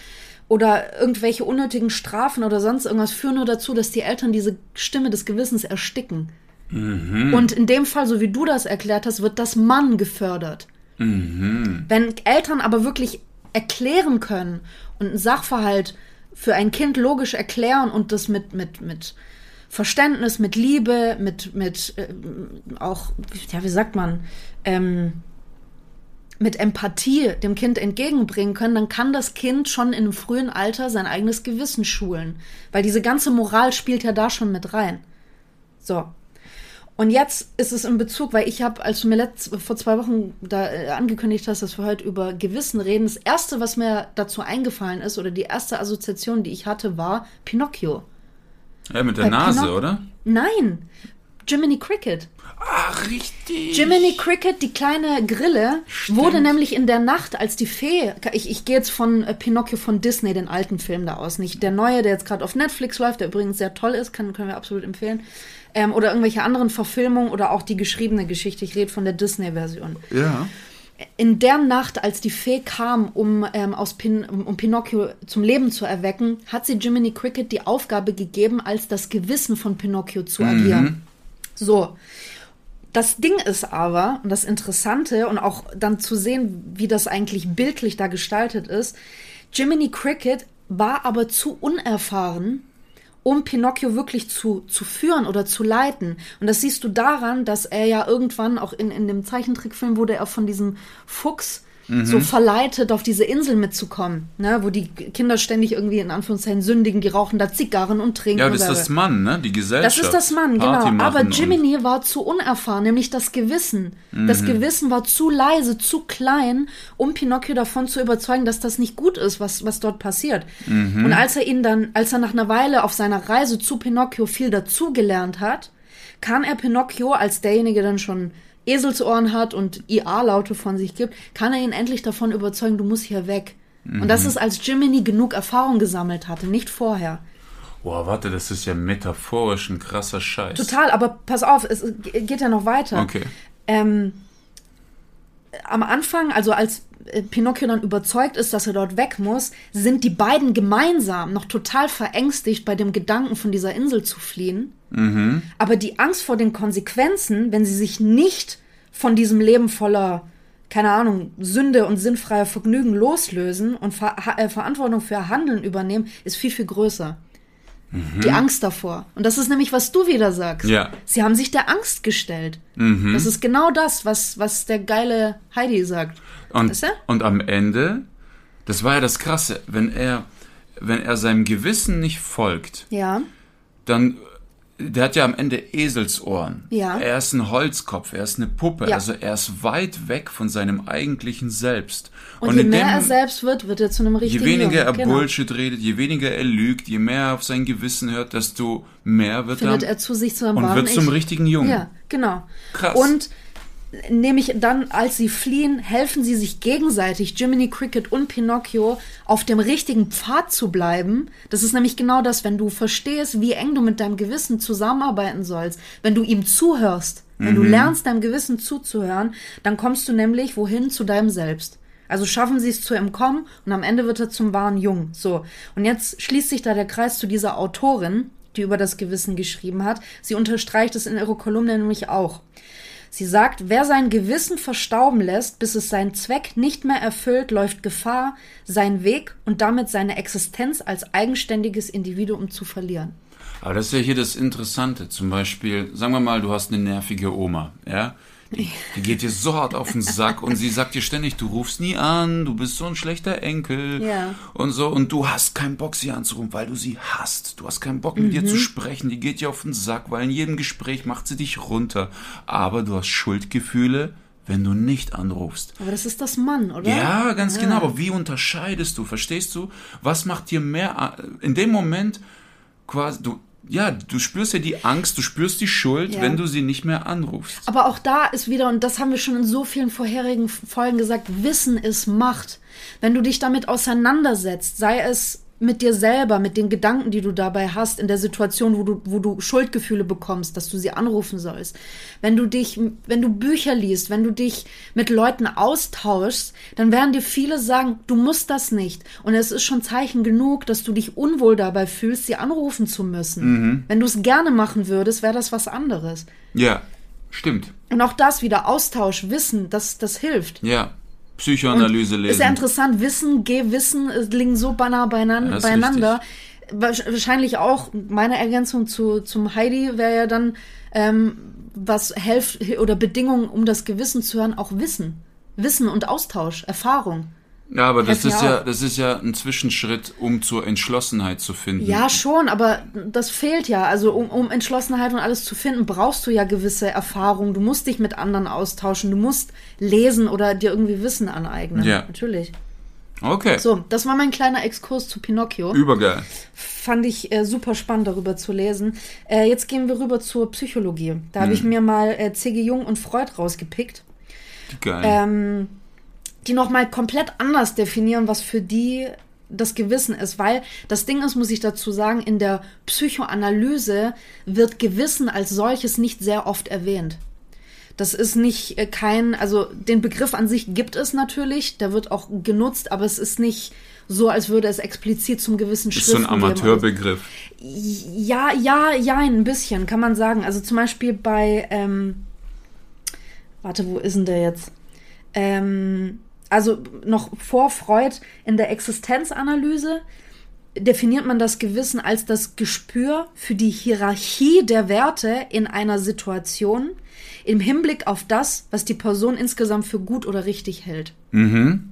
oder irgendwelche unnötigen Strafen oder sonst irgendwas führen nur dazu, dass die Eltern diese Stimme des Gewissens ersticken. Mhm. Und in dem Fall, so wie du das erklärt hast, wird das Mann gefördert. Mhm. Wenn Eltern aber wirklich erklären können und einen Sachverhalt für ein Kind logisch erklären und das mit Verständnis, mit Liebe, mit auch, ja, wie sagt man, mit Empathie dem Kind entgegenbringen können, dann kann das Kind schon in einem frühen Alter sein eigenes Gewissen schulen. Weil diese ganze Moral spielt ja da schon mit rein. So. Und jetzt ist es in Bezug, weil ich habe, als du mir vor 2 Wochen da angekündigt hast, dass wir heute über Gewissen reden, das Erste, was mir dazu eingefallen ist, oder die erste Assoziation, die ich hatte, war Pinocchio. Ja, mit der Nase, oder? Nein, Jiminy Cricket. Ach, richtig. Jiminy Cricket, die kleine Grille, stimmt, wurde nämlich in der Nacht, als die Fee, ich gehe jetzt von Pinocchio von Disney, den alten Film da aus, nicht der neue, der jetzt gerade auf Netflix läuft, der übrigens sehr toll ist, können wir absolut empfehlen, oder irgendwelche anderen Verfilmungen oder auch die geschriebene Geschichte, ich rede von der Disney-Version. Ja. In der Nacht, als die Fee kam, um Pinocchio zum Leben zu erwecken, hat sie Jiminy Cricket die Aufgabe gegeben, als das Gewissen von Pinocchio zu agieren. So, das Ding ist aber, und das Interessante, und auch dann zu sehen, wie das eigentlich bildlich da gestaltet ist, Jiminy Cricket war aber zu unerfahren, um Pinocchio wirklich zu führen oder zu leiten. Und das siehst du daran, dass er ja irgendwann, auch in dem Zeichentrickfilm, wurde er von diesem Fuchs so verleitet, auf diese Insel mitzukommen, ne, wo die Kinder ständig irgendwie in Anführungszeichen sündigen, die rauchen da Zigarren und trinken. Ja, das ist das Mann, ne, die Gesellschaft. Das ist das Mann, Party genau. Aber Jiminy war zu unerfahren, nämlich das Gewissen. Das Gewissen war zu leise, zu klein, um Pinocchio davon zu überzeugen, dass das nicht gut ist, was dort passiert. Und als er nach einer Weile auf seiner Reise zu Pinocchio viel dazugelernt hat, kann er Pinocchio, als derjenige dann schon Eselsohren hat und IA-Laute von sich gibt, kann er ihn endlich davon überzeugen, du musst hier weg. Und das ist, als Jiminy genug Erfahrung gesammelt hatte, nicht vorher. Boah, warte, das ist ja metaphorisch ein krasser Scheiß. Total, aber pass auf, es geht ja noch weiter. Okay. Am Anfang, also als Pinocchio dann überzeugt ist, dass er dort weg muss, sind die beiden gemeinsam noch total verängstigt bei dem Gedanken, von dieser Insel zu fliehen. Aber die Angst vor den Konsequenzen, wenn sie sich nicht von diesem Leben voller, keine Ahnung, Sünde und sinnfreier Vergnügen loslösen und Verantwortung für ihr Handeln übernehmen, ist viel, viel größer. Die Angst davor. Und das ist nämlich, was du wieder sagst. Ja. Sie haben sich der Angst gestellt. Das ist genau das, was der geile Heidi sagt. Und am Ende, das war ja das Krasse, wenn er seinem Gewissen nicht folgt, ja, dann... Der hat ja am Ende Eselsohren. Ja. Er ist ein Holzkopf, er ist eine Puppe. Ja. Also er ist weit weg von seinem eigentlichen Selbst. Und je mehr er selbst wird, wird er zu einem richtigen Jungen. Je weniger er Bullshit redet, je weniger er lügt, je mehr er auf sein Gewissen hört, desto mehr wird er zu sich zu einem wahren Ich. Und wird zum richtigen Jungen. Ja, genau. Krass. Und nämlich dann, als sie fliehen, helfen sie sich gegenseitig, Jiminy Cricket und Pinocchio, auf dem richtigen Pfad zu bleiben. Das ist nämlich genau das, wenn du verstehst, wie eng du mit deinem Gewissen zusammenarbeiten sollst, wenn du ihm zuhörst, wenn du lernst, deinem Gewissen zuzuhören, dann kommst du nämlich wohin? Zu deinem Selbst. Also schaffen sie es zu entkommen und am Ende wird er zum wahren Jung. So. Und jetzt schließt sich da der Kreis zu dieser Autorin, die über das Gewissen geschrieben hat. Sie unterstreicht es in ihrer Kolumne nämlich auch. Sie sagt, wer sein Gewissen verstauben lässt, bis es seinen Zweck nicht mehr erfüllt, läuft Gefahr, seinen Weg und damit seine Existenz als eigenständiges Individuum zu verlieren. Aber das ist ja hier das Interessante. Zum Beispiel, sagen wir mal, du hast eine nervige Oma, ja? Die geht dir so hart auf den Sack und sie sagt dir ständig, du rufst nie an, du bist so ein schlechter Enkel und so. Und du hast keinen Bock, sie anzurufen, weil du sie hasst. Du hast keinen Bock, mit ihr zu sprechen. Die geht dir auf den Sack, weil in jedem Gespräch macht sie dich runter. Aber du hast Schuldgefühle, wenn du nicht anrufst. Aber das ist das Mann, oder? Ja, ganz genau. Aber wie unterscheidest du? Verstehst du? Was macht dir mehr... In dem Moment quasi... Du spürst ja die Angst, du spürst die Schuld, wenn du sie nicht mehr anrufst. Aber auch da ist wieder, und das haben wir schon in so vielen vorherigen Folgen gesagt, Wissen ist Macht. Wenn du dich damit auseinandersetzt, sei es mit dir selber, mit den Gedanken, die du dabei hast, in der Situation, wo du Schuldgefühle bekommst, dass du sie anrufen sollst. Wenn du Bücher liest, wenn du dich mit Leuten austauschst, dann werden dir viele sagen, du musst das nicht. Und es ist schon Zeichen genug, dass du dich unwohl dabei fühlst, sie anrufen zu müssen. Wenn du es gerne machen würdest, wäre das was anderes. Ja, stimmt. Und auch das wieder, Austausch, Wissen, das hilft. Ja. Psychoanalyse lesen. Ist ja interessant, Wissen, Gewissen liegen so banal beieinander. Wahrscheinlich auch, meine Ergänzung zum Heidi wäre ja dann, was hilft oder Bedingungen, um das Gewissen zu hören, auch Wissen. Wissen und Austausch, Erfahrung. Ja, aber das ist ja ein Zwischenschritt, um zur Entschlossenheit zu finden. Ja, schon, aber das fehlt ja. Also um Entschlossenheit und alles zu finden, brauchst du ja gewisse Erfahrungen. Du musst dich mit anderen austauschen, du musst lesen oder dir irgendwie Wissen aneignen. Ja. Natürlich. Okay. So, das war mein kleiner Exkurs zu Pinocchio. Übergeil. Fand ich super spannend, darüber zu lesen. Jetzt gehen wir rüber zur Psychologie. Da habe ich mir mal C.G. Jung und Freud rausgepickt. Geil. Die nochmal komplett anders definieren, was für die das Gewissen ist. Weil das Ding ist, muss ich dazu sagen, in der Psychoanalyse wird Gewissen als solches nicht sehr oft erwähnt. Das ist nicht kein, also den Begriff an sich gibt es natürlich, der wird auch genutzt, aber es ist nicht so, als würde es explizit zum Gewissen Schriften geben. Ist so ein Amateurbegriff. Ja, ein bisschen, kann man sagen. Also zum Beispiel bei, warte, wo ist denn der jetzt? Also noch vor Freud in der Existenzanalyse definiert man das Gewissen als das Gespür für die Hierarchie der Werte in einer Situation im Hinblick auf das, was die Person insgesamt für gut oder richtig hält. Mhm.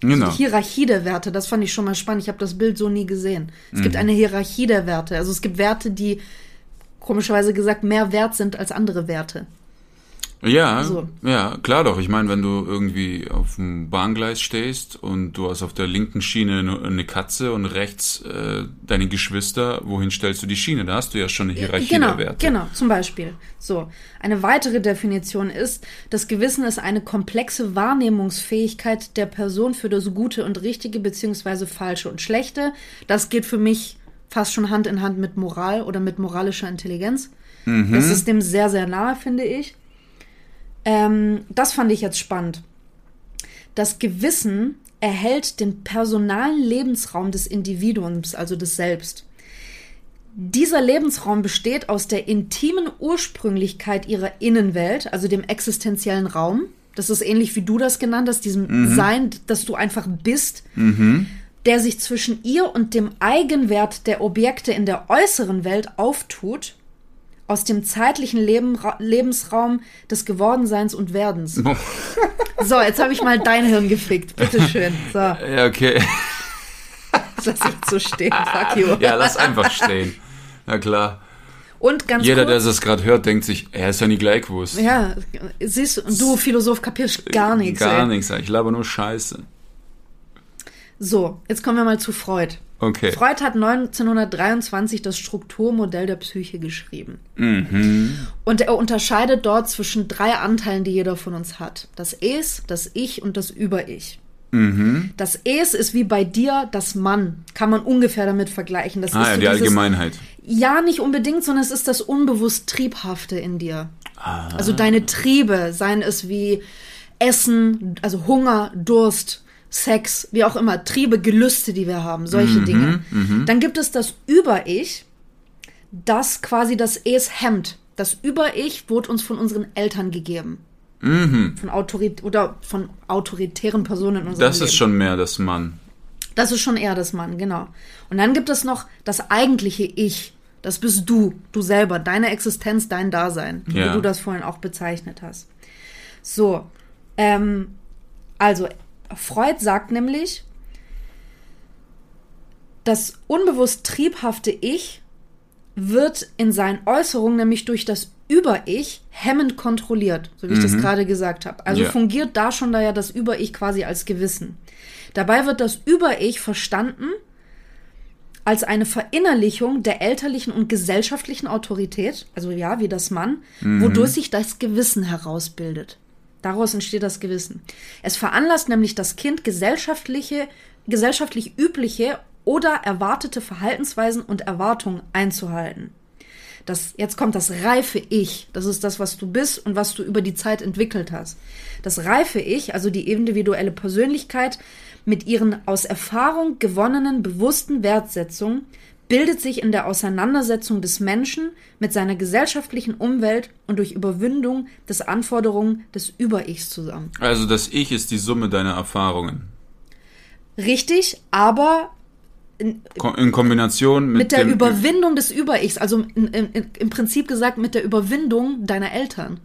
Genau. Also die Hierarchie der Werte, das fand ich schon mal spannend. Ich habe das Bild so nie gesehen. Es gibt eine Hierarchie der Werte. Also es gibt Werte, die komischerweise gesagt mehr wert sind als andere Werte. Ja, so. Ja, klar doch. Ich meine, wenn du irgendwie auf dem Bahngleis stehst und du hast auf der linken Schiene eine Katze und rechts deine Geschwister, wohin stellst du die Schiene? Da hast du ja schon eine Hierarchie der Werte. Genau, zum Beispiel. So. Eine weitere Definition ist, das Gewissen ist eine komplexe Wahrnehmungsfähigkeit der Person für das Gute und Richtige beziehungsweise Falsche und Schlechte. Das geht für mich fast schon Hand in Hand mit Moral oder mit moralischer Intelligenz. Mhm. Das ist dem sehr, sehr nahe, finde ich. Das fand ich jetzt spannend. Das Gewissen erhält den personalen Lebensraum des Individuums, also des Selbst. Dieser Lebensraum besteht aus der intimen Ursprünglichkeit ihrer Innenwelt, also dem existenziellen Raum. Das ist ähnlich, wie du das genannt hast, diesem Sein, dass du einfach bist, der sich zwischen ihr und dem Eigenwert der Objekte in der äußeren Welt auftut. Aus dem zeitlichen Lebensraum des Gewordenseins und Werdens. Oh. So, jetzt habe ich mal dein Hirn gefickt. Bitteschön. So. Ja, okay. Lass ich so stehen. Fuck you. Ja, lass einfach stehen. Na klar. Und ganz jeder, kurz, der das gerade hört, denkt sich, er ist ja nie gleichwurst. Ja, siehst du, Philosoph, kapierst gar nichts. Gar nichts, ich laber nur Scheiße. So, jetzt kommen wir mal zu Freud. Okay. Freud hat 1923 das Strukturmodell der Psyche geschrieben. Mhm. Und er unterscheidet dort zwischen drei Anteilen, die jeder von uns hat. Das Es, das Ich und das Über-Ich. Mhm. Das Es ist wie bei dir das Mann. Kann man ungefähr damit vergleichen. Das ist so die Allgemeinheit. Ja, nicht unbedingt, sondern es ist das unbewusst Triebhafte in dir. Ah. Also deine Triebe, seien es wie Essen, also Hunger, Durst, Sex, wie auch immer, Triebe, Gelüste, die wir haben, solche Dinge. Dann gibt es das Über-Ich, das quasi das Es hemmt. Das Über-Ich wurde uns von unseren Eltern gegeben. Mhm. Von autoritären Personen in unserem Leben. Das ist schon mehr das Mann. Das ist schon eher das Mann, genau. Und dann gibt es noch das eigentliche Ich. Das bist du selber, deine Existenz, dein Dasein, wie du das vorhin auch bezeichnet hast. So, also Freud sagt nämlich, das unbewusst triebhafte Ich wird in seinen Äußerungen nämlich durch das Über-Ich hemmend kontrolliert, so wie ich das gerade gesagt habe. Also fungiert da schon das Über-Ich quasi als Gewissen. Dabei wird das Über-Ich verstanden als eine Verinnerlichung der elterlichen und gesellschaftlichen Autorität, also wie das Mann, wodurch sich das Gewissen herausbildet. Daraus entsteht das Gewissen. Es veranlasst nämlich das Kind, gesellschaftlich übliche oder erwartete Verhaltensweisen und Erwartungen einzuhalten. Jetzt kommt das reife Ich. Das ist das, was du bist und was du über die Zeit entwickelt hast. Das reife Ich, also die individuelle Persönlichkeit, mit ihren aus Erfahrung gewonnenen, bewussten Wertsetzungen, bildet sich in der Auseinandersetzung des Menschen mit seiner gesellschaftlichen Umwelt und durch Überwindung des Anforderungen des Über-Ichs zusammen. Also das Ich ist die Summe deiner Erfahrungen. Richtig, aber in Kombination mit der Überwindung des Über-Ichs, also im Prinzip gesagt mit der Überwindung deiner Eltern.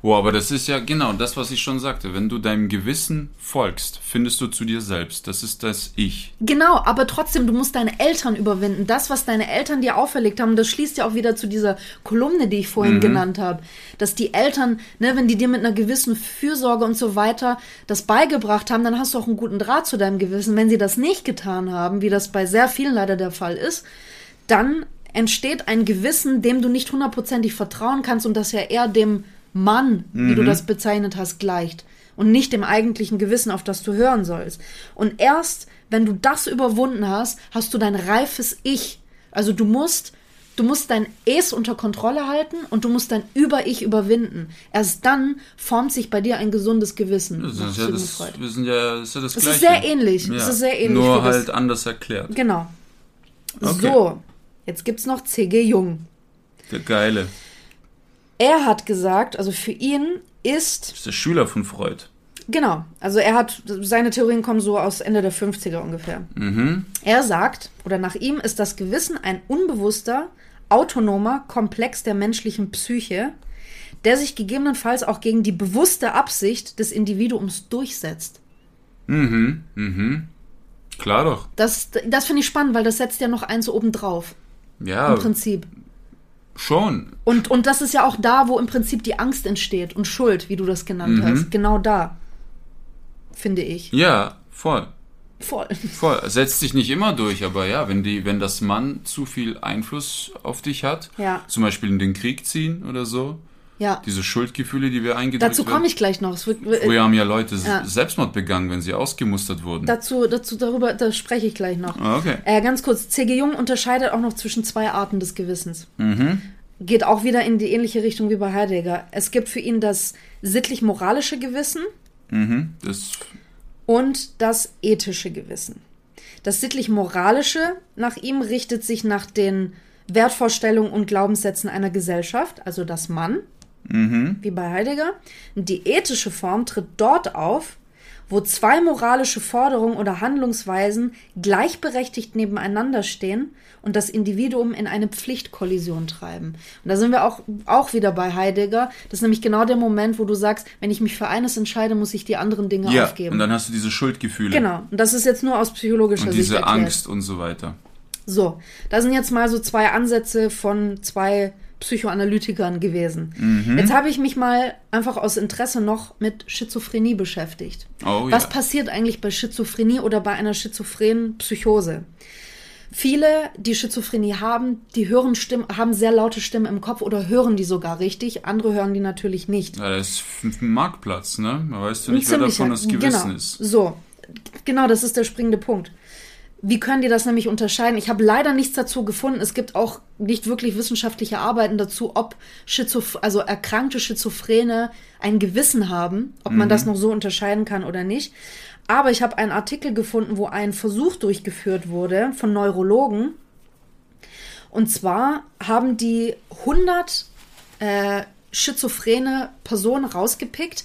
Oh, aber das ist ja genau das, was ich schon sagte. Wenn du deinem Gewissen folgst, findest du zu dir selbst. Das ist das Ich. Genau, aber trotzdem, du musst deine Eltern überwinden. Das, was deine Eltern dir auferlegt haben, das schließt ja auch wieder zu dieser Kolumne, die ich vorhin genannt habe. Dass die Eltern, ne, wenn die dir mit einer gewissen Fürsorge und so weiter das beigebracht haben, dann hast du auch einen guten Draht zu deinem Gewissen. Wenn sie das nicht getan haben, wie das bei sehr vielen leider der Fall ist, dann entsteht ein Gewissen, dem du nicht hundertprozentig vertrauen kannst und das ja eher dem Mann, wie du das bezeichnet hast, gleicht und nicht dem eigentlichen Gewissen, auf das du hören sollst. Und erst, wenn du das überwunden hast, hast du dein reifes Ich. Also du musst dein Es unter Kontrolle halten und du musst dein Über-Ich überwinden. Erst dann formt sich bei dir ein gesundes Gewissen. Das Gleiche. Es ist sehr ähnlich. Nur halt anders erklärt. Genau. Okay. So, jetzt gibt's noch C.G. Jung. Der Geile. Er hat gesagt, also für ihn ist... Das ist der Schüler von Freud. Genau, also seine Theorien kommen so aus Ende der 50er ungefähr. Mhm. Er sagt, oder nach ihm ist das Gewissen ein unbewusster, autonomer Komplex der menschlichen Psyche, der sich gegebenenfalls auch gegen die bewusste Absicht des Individuums durchsetzt. Mhm, mhm. Klar doch. Das finde ich spannend, weil das setzt ja noch eins oben drauf. Ja. Im Prinzip. Schon. Und das ist ja auch da, wo im Prinzip die Angst entsteht und Schuld, wie du das genannt hast. Genau da, finde ich. Ja, voll. Setzt sich nicht immer durch, aber ja, wenn das Mann zu viel Einfluss auf dich hat, ja, zum Beispiel in den Krieg ziehen oder so, ja, diese Schuldgefühle, die wir eingedrückt haben. Dazu komme ich gleich noch. Früher haben ja Leute Selbstmord begangen, wenn sie ausgemustert wurden. Darüber spreche ich gleich noch. Okay. Ganz kurz, C.G. Jung unterscheidet auch noch zwischen zwei Arten des Gewissens. Mhm. Geht auch wieder in die ähnliche Richtung wie bei Heidegger. Es gibt für ihn das sittlich-moralische Gewissen und das ethische Gewissen. Das sittlich-moralische nach ihm richtet sich nach den Wertvorstellungen und Glaubenssätzen einer Gesellschaft, also das Mann, wie bei Heidegger. Die ethische Form tritt dort auf, wo zwei moralische Forderungen oder Handlungsweisen gleichberechtigt nebeneinander stehen und das Individuum in eine Pflichtkollision treiben. Und da sind wir auch wieder bei Heidegger. Das ist nämlich genau der Moment, wo du sagst, wenn ich mich für eines entscheide, muss ich die anderen Dinge aufgeben. Ja, und dann hast du diese Schuldgefühle. Genau, und das ist jetzt nur aus psychologischer Sicht. Und diese Angst und so weiter. So, da sind jetzt mal so zwei Ansätze von zwei Psychoanalytikern gewesen. Mhm. Jetzt habe ich mich mal einfach aus Interesse noch mit Schizophrenie beschäftigt. Oh, was passiert eigentlich bei Schizophrenie oder bei einer schizophrenen Psychose? Viele, die Schizophrenie haben, die hören haben sehr laute Stimmen im Kopf oder hören die sogar richtig. Andere hören die natürlich nicht. Ja, das ist ein Marktplatz, ne? Man weiß ja nicht, wer davon das Gewissen ist. So, genau, das ist der springende Punkt. Wie können die das nämlich unterscheiden? Ich habe leider nichts dazu gefunden. Es gibt auch nicht wirklich wissenschaftliche Arbeiten dazu, ob erkrankte Schizophrene ein Gewissen haben, ob man das noch so unterscheiden kann oder nicht. Aber ich habe einen Artikel gefunden, wo ein Versuch durchgeführt wurde von Neurologen. Und zwar haben die 100 schizophrene Personen rausgepickt,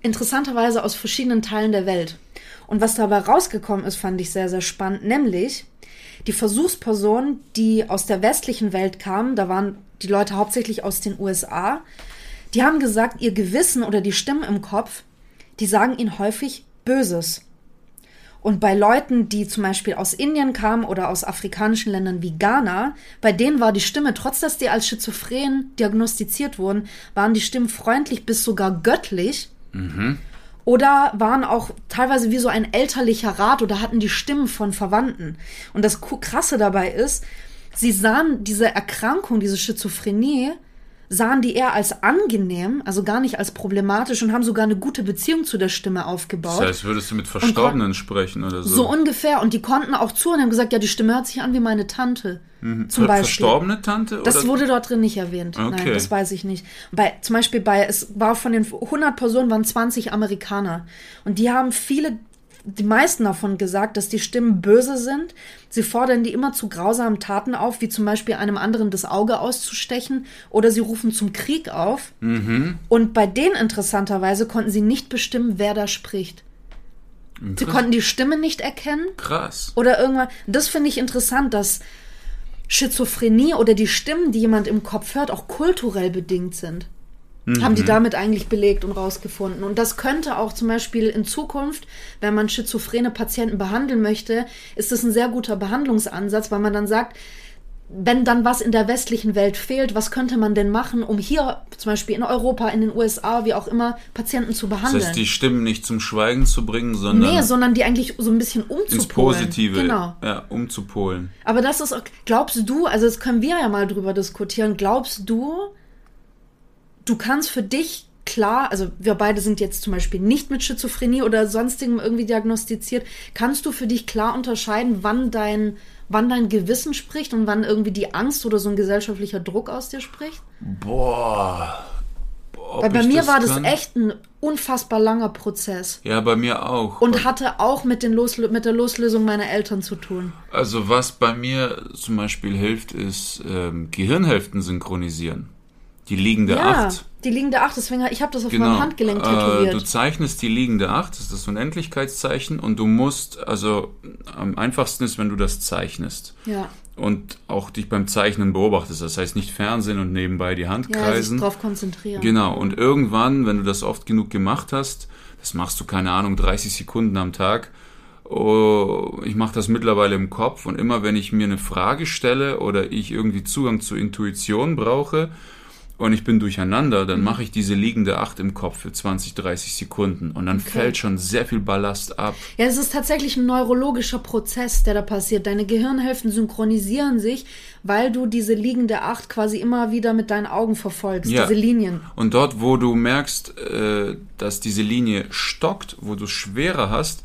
interessanterweise aus verschiedenen Teilen der Welt. Und was dabei rausgekommen ist, fand ich sehr, sehr spannend. Nämlich die Versuchspersonen, die aus der westlichen Welt kamen, da waren die Leute hauptsächlich aus den USA, die haben gesagt, ihr Gewissen oder die Stimmen im Kopf, die sagen ihnen häufig Böses. Und bei Leuten, die zum Beispiel aus Indien kamen oder aus afrikanischen Ländern wie Ghana, bei denen war die Stimme, trotz dass die als schizophren diagnostiziert wurden, waren die Stimmen freundlich bis sogar göttlich. Mhm. Oder waren auch teilweise wie so ein elterlicher Rat oder hatten die Stimmen von Verwandten. Und das Krasse dabei ist, sie sahen diese Erkrankung, diese Schizophrenie, sahen die eher als angenehm, also gar nicht als problematisch und haben sogar eine gute Beziehung zu der Stimme aufgebaut. Das heißt, würdest du mit Verstorbenen sprechen oder so? So ungefähr. Und die konnten auch zu und haben gesagt, ja, die Stimme hört sich an wie meine Tante. Zum Beispiel. Verstorbene Tante? Oder? Das wurde dort drin nicht erwähnt. Okay. Nein, das weiß ich nicht. Zum Beispiel es war von den 100 Personen waren 20 Amerikaner. Und die haben die meisten davon gesagt, dass die Stimmen böse sind. Sie fordern die immer zu grausamen Taten auf, wie zum Beispiel einem anderen das Auge auszustechen oder sie rufen zum Krieg auf. Mhm. Und bei denen interessanterweise konnten sie nicht bestimmen, wer da spricht. Sie konnten die Stimme nicht erkennen. Krass. Oder irgendwann. Das finde ich interessant, dass Schizophrenie oder die Stimmen, die jemand im Kopf hört, auch kulturell bedingt sind. haben die damit eigentlich belegt und rausgefunden. Und das könnte auch zum Beispiel in Zukunft, wenn man schizophrene Patienten behandeln möchte, ist das ein sehr guter Behandlungsansatz, weil man dann sagt, wenn dann was in der westlichen Welt fehlt, was könnte man denn machen, um hier zum Beispiel in Europa, in den USA, wie auch immer, Patienten zu behandeln? Das heißt, die Stimmen nicht zum Schweigen zu bringen, sondern... Nee, sondern die eigentlich so ein bisschen umzupolen. Ins Positive, genau. Ja, umzupolen. Aber das ist... Glaubst du, also das können wir ja mal drüber diskutieren, glaubst du... Du kannst für dich klar, also wir beide sind jetzt zum Beispiel nicht mit Schizophrenie oder sonstigem irgendwie diagnostiziert, kannst du für dich klar unterscheiden, wann dein Gewissen spricht und wann irgendwie die Angst oder so ein gesellschaftlicher Druck aus dir spricht? Boah. Weil bei mir war das echt ein unfassbar langer Prozess. Ja, bei mir auch. Und hatte auch mit der Loslösung meiner Eltern zu tun. Also was bei mir zum Beispiel hilft, ist Gehirnhälften synchronisieren. Die liegende 8. Ja, die liegende 8, deswegen ich habe das auf meinem Handgelenk tätowiert. Du zeichnest die liegende 8, das ist das Unendlichkeitszeichen, und du musst, also am einfachsten ist, wenn du das zeichnest. Ja. Und auch dich beim Zeichnen beobachtest, das heißt nicht Fernsehen und nebenbei die Hand kreisen. Ja, sich drauf konzentrieren. Genau, und irgendwann, wenn du das oft genug gemacht hast, das machst du, keine Ahnung, 30 Sekunden am Tag. Oh, ich mache das mittlerweile im Kopf, und immer, wenn ich mir eine Frage stelle oder ich irgendwie Zugang zur Intuition brauche, und ich bin durcheinander, dann mache ich diese liegende 8 im Kopf für 20, 30 Sekunden. Und dann fällt schon sehr viel Ballast ab. Ja, es ist tatsächlich ein neurologischer Prozess, der da passiert. Deine Gehirnhälften synchronisieren sich, weil du diese liegende 8 quasi immer wieder mit deinen Augen verfolgst, diese Linien. Und dort, wo du merkst, dass diese Linie stockt, wo du es schwerer hast,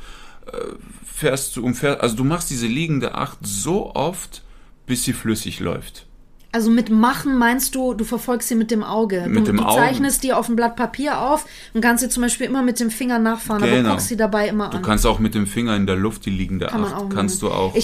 also du machst diese liegende 8 so oft, bis sie flüssig läuft. Also mit machen meinst du, du verfolgst sie mit dem Auge. Du zeichnest die auf ein Blatt Papier auf und kannst sie zum Beispiel immer mit dem Finger nachfahren, aber guckst sie dabei immer an. Du kannst auch mit dem Finger in der Luft die liegende 8, kannst du auch.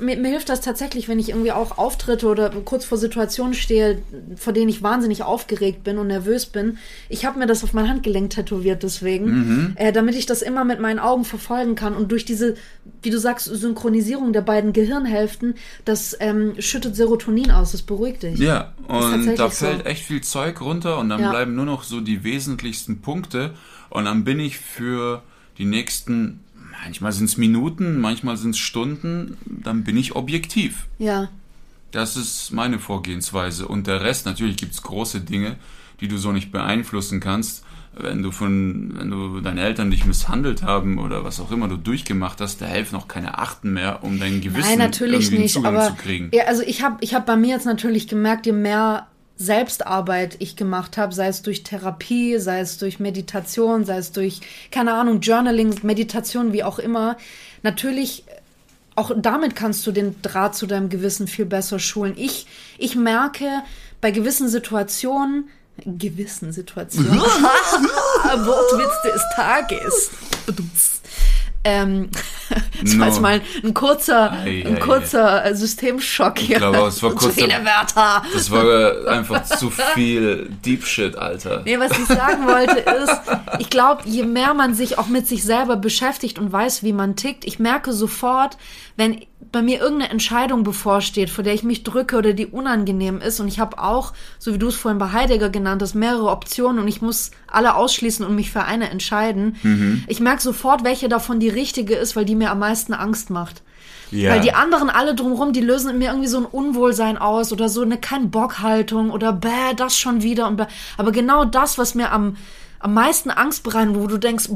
Mir hilft das tatsächlich, wenn ich irgendwie auch Auftritte oder kurz vor Situationen stehe, vor denen ich wahnsinnig aufgeregt bin und nervös bin. Ich habe mir das auf mein Handgelenk tätowiert deswegen, damit ich das immer mit meinen Augen verfolgen kann. Und durch diese, wie du sagst, Synchronisierung der beiden Gehirnhälften, das schüttet Serotonin aus, das beruhigt dich. Ja, und da fällt echt viel Zeug runter, und dann bleiben nur noch so die wesentlichsten Punkte, und dann bin ich für die nächsten, manchmal sind es Minuten, manchmal sind es Stunden, dann bin ich objektiv. Ja. Das ist meine Vorgehensweise, und der Rest, natürlich gibt es große Dinge, die du so nicht beeinflussen kannst, wenn deine Eltern dich misshandelt haben oder was auch immer du durchgemacht hast, da helfen auch keine Achten mehr, um dein Gewissen Zugang zu kriegen. Ja, also ich hab bei mir jetzt natürlich gemerkt, je mehr Selbstarbeit ich gemacht habe, sei es durch Therapie, sei es durch Meditation, sei es durch, keine Ahnung, Journaling, Meditation, wie auch immer, natürlich... Auch damit kannst du den Draht zu deinem Gewissen viel besser schulen. Ich merke bei gewissen Situationen, Wortwitz des Tages. Das war jetzt mal ein kurzer Systemschock hier. Ich glaube, es war kurz zu viele Wörter. Das war einfach zu viel Deep Shit, Alter. Nee, was ich sagen wollte ist, ich glaube, je mehr man sich auch mit sich selber beschäftigt und weiß, wie man tickt, ich merke sofort, wenn bei mir irgendeine Entscheidung bevorsteht, vor der ich mich drücke oder die unangenehm ist, und ich habe auch, so wie du es vorhin bei Heidegger genannt hast, mehrere Optionen, und ich muss alle ausschließen und mich für eine entscheiden. Mhm. Ich merke sofort, welche davon die richtige ist, weil die mir am meisten Angst macht. Ja. Weil die anderen alle drumherum, die lösen in mir irgendwie so ein Unwohlsein aus oder so eine Kein-Bock-Haltung oder das schon wieder. Aber genau das, was mir am meisten Angst bereiten, wo du denkst,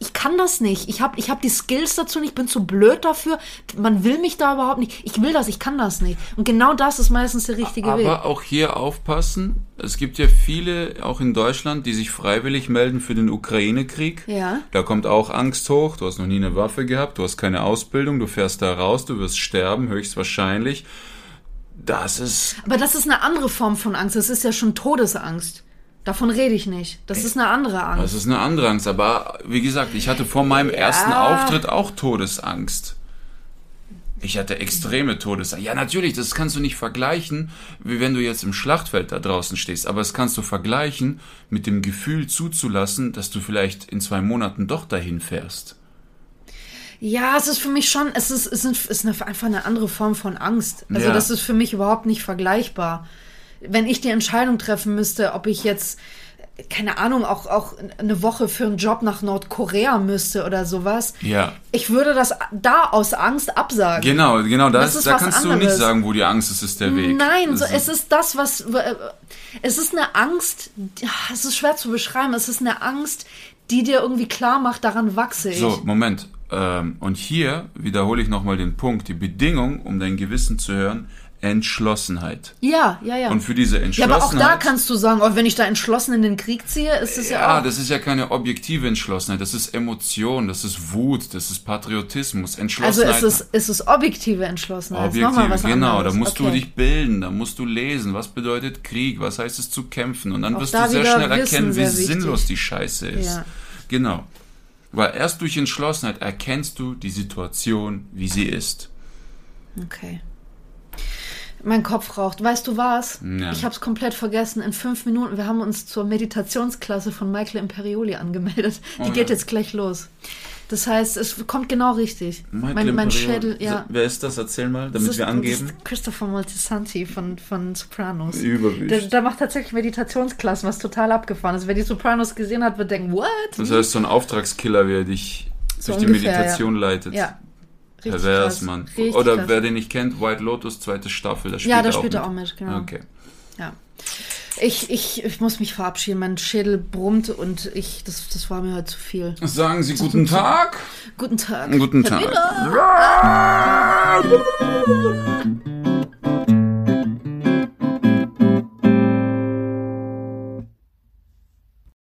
ich kann das nicht. Ich hab die Skills dazu nicht, bin zu blöd dafür. Man will mich da überhaupt nicht. Ich will das, ich kann das nicht. Und genau das ist meistens der richtige Weg. Aber auch hier aufpassen. Es gibt ja viele, auch in Deutschland, die sich freiwillig melden für den Ukraine-Krieg. Ja. Da kommt auch Angst hoch. Du hast noch nie eine Waffe gehabt. Du hast keine Ausbildung. Du fährst da raus. Du wirst sterben, höchstwahrscheinlich. Aber das ist eine andere Form von Angst. Das ist ja schon Todesangst. Davon rede ich nicht. Das ist eine andere Angst. Das ist eine andere Angst, aber wie gesagt, ich hatte vor meinem ersten Auftritt auch Todesangst. Ich hatte extreme Todesangst. Ja, natürlich, das kannst du nicht vergleichen, wie wenn du jetzt im Schlachtfeld da draußen stehst. Aber das kannst du vergleichen mit dem Gefühl zuzulassen, dass du vielleicht in 2 Monaten doch dahin fährst. Ja, es ist für mich schon, es ist einfach eine andere Form von Angst. Also das ist für mich überhaupt nicht vergleichbar. Wenn ich die Entscheidung treffen müsste, ob ich jetzt keine Ahnung, auch eine Woche für einen Job nach Nordkorea müsste oder sowas. Ja. Ich würde das da aus Angst absagen. Genau, da kannst du nicht sagen, wo die Angst ist, ist der Weg. Nein, so, es ist das, was... Es ist eine Angst, es ist schwer zu beschreiben, es ist eine Angst, die dir irgendwie klar macht, daran wachse ich. So, Moment. Und hier wiederhole ich nochmal den Punkt, die Bedingung, um dein Gewissen zu hören, Entschlossenheit. Ja. Und für diese Entschlossenheit... Ja, aber auch da kannst du sagen, wenn ich da entschlossen in den Krieg ziehe, ist das ja auch... Ja, das ist ja keine objektive Entschlossenheit, das ist Emotion, das ist Wut, das ist Patriotismus, Entschlossenheit... Also es ist objektive Entschlossenheit, nochmal was anderes. Genau, da musst du dich bilden, da musst du lesen, was bedeutet Krieg, was heißt es zu kämpfen, und dann wirst du sehr schnell erkennen, wie sinnlos die Scheiße ist. Ja. Genau, weil erst durch Entschlossenheit erkennst du die Situation, wie sie ist. Okay. Mein Kopf raucht. Weißt du was? Ja. Ich habe es komplett vergessen. In 5 Minuten, wir haben uns zur Meditationsklasse von Michael Imperioli angemeldet. Die geht jetzt gleich los. Das heißt, es kommt genau richtig. Mein Schädel, ja. Wer ist das? Erzähl mal, damit wir angeben. Das ist Christopher Moltisanti von Sopranos. Überwiegend. Der macht tatsächlich Meditationsklassen, was total abgefahren ist. Wer die Sopranos gesehen hat, wird denken, what? Das heißt, so ein Auftragskiller, wie er dich so durch ungefähr, die Meditation leitet. Ja. Richtig pervers, Mann. Richtig oder krass. Wer den nicht kennt, White Lotus, 2. Staffel, das spielt auch mit. Ja, da spielt er auch mit, genau. Okay. Ja. Ich muss mich verabschieden, mein Schädel brummt und das war mir heute zu viel. Sagen Sie guten Tag. Guten Tag. Guten Tag.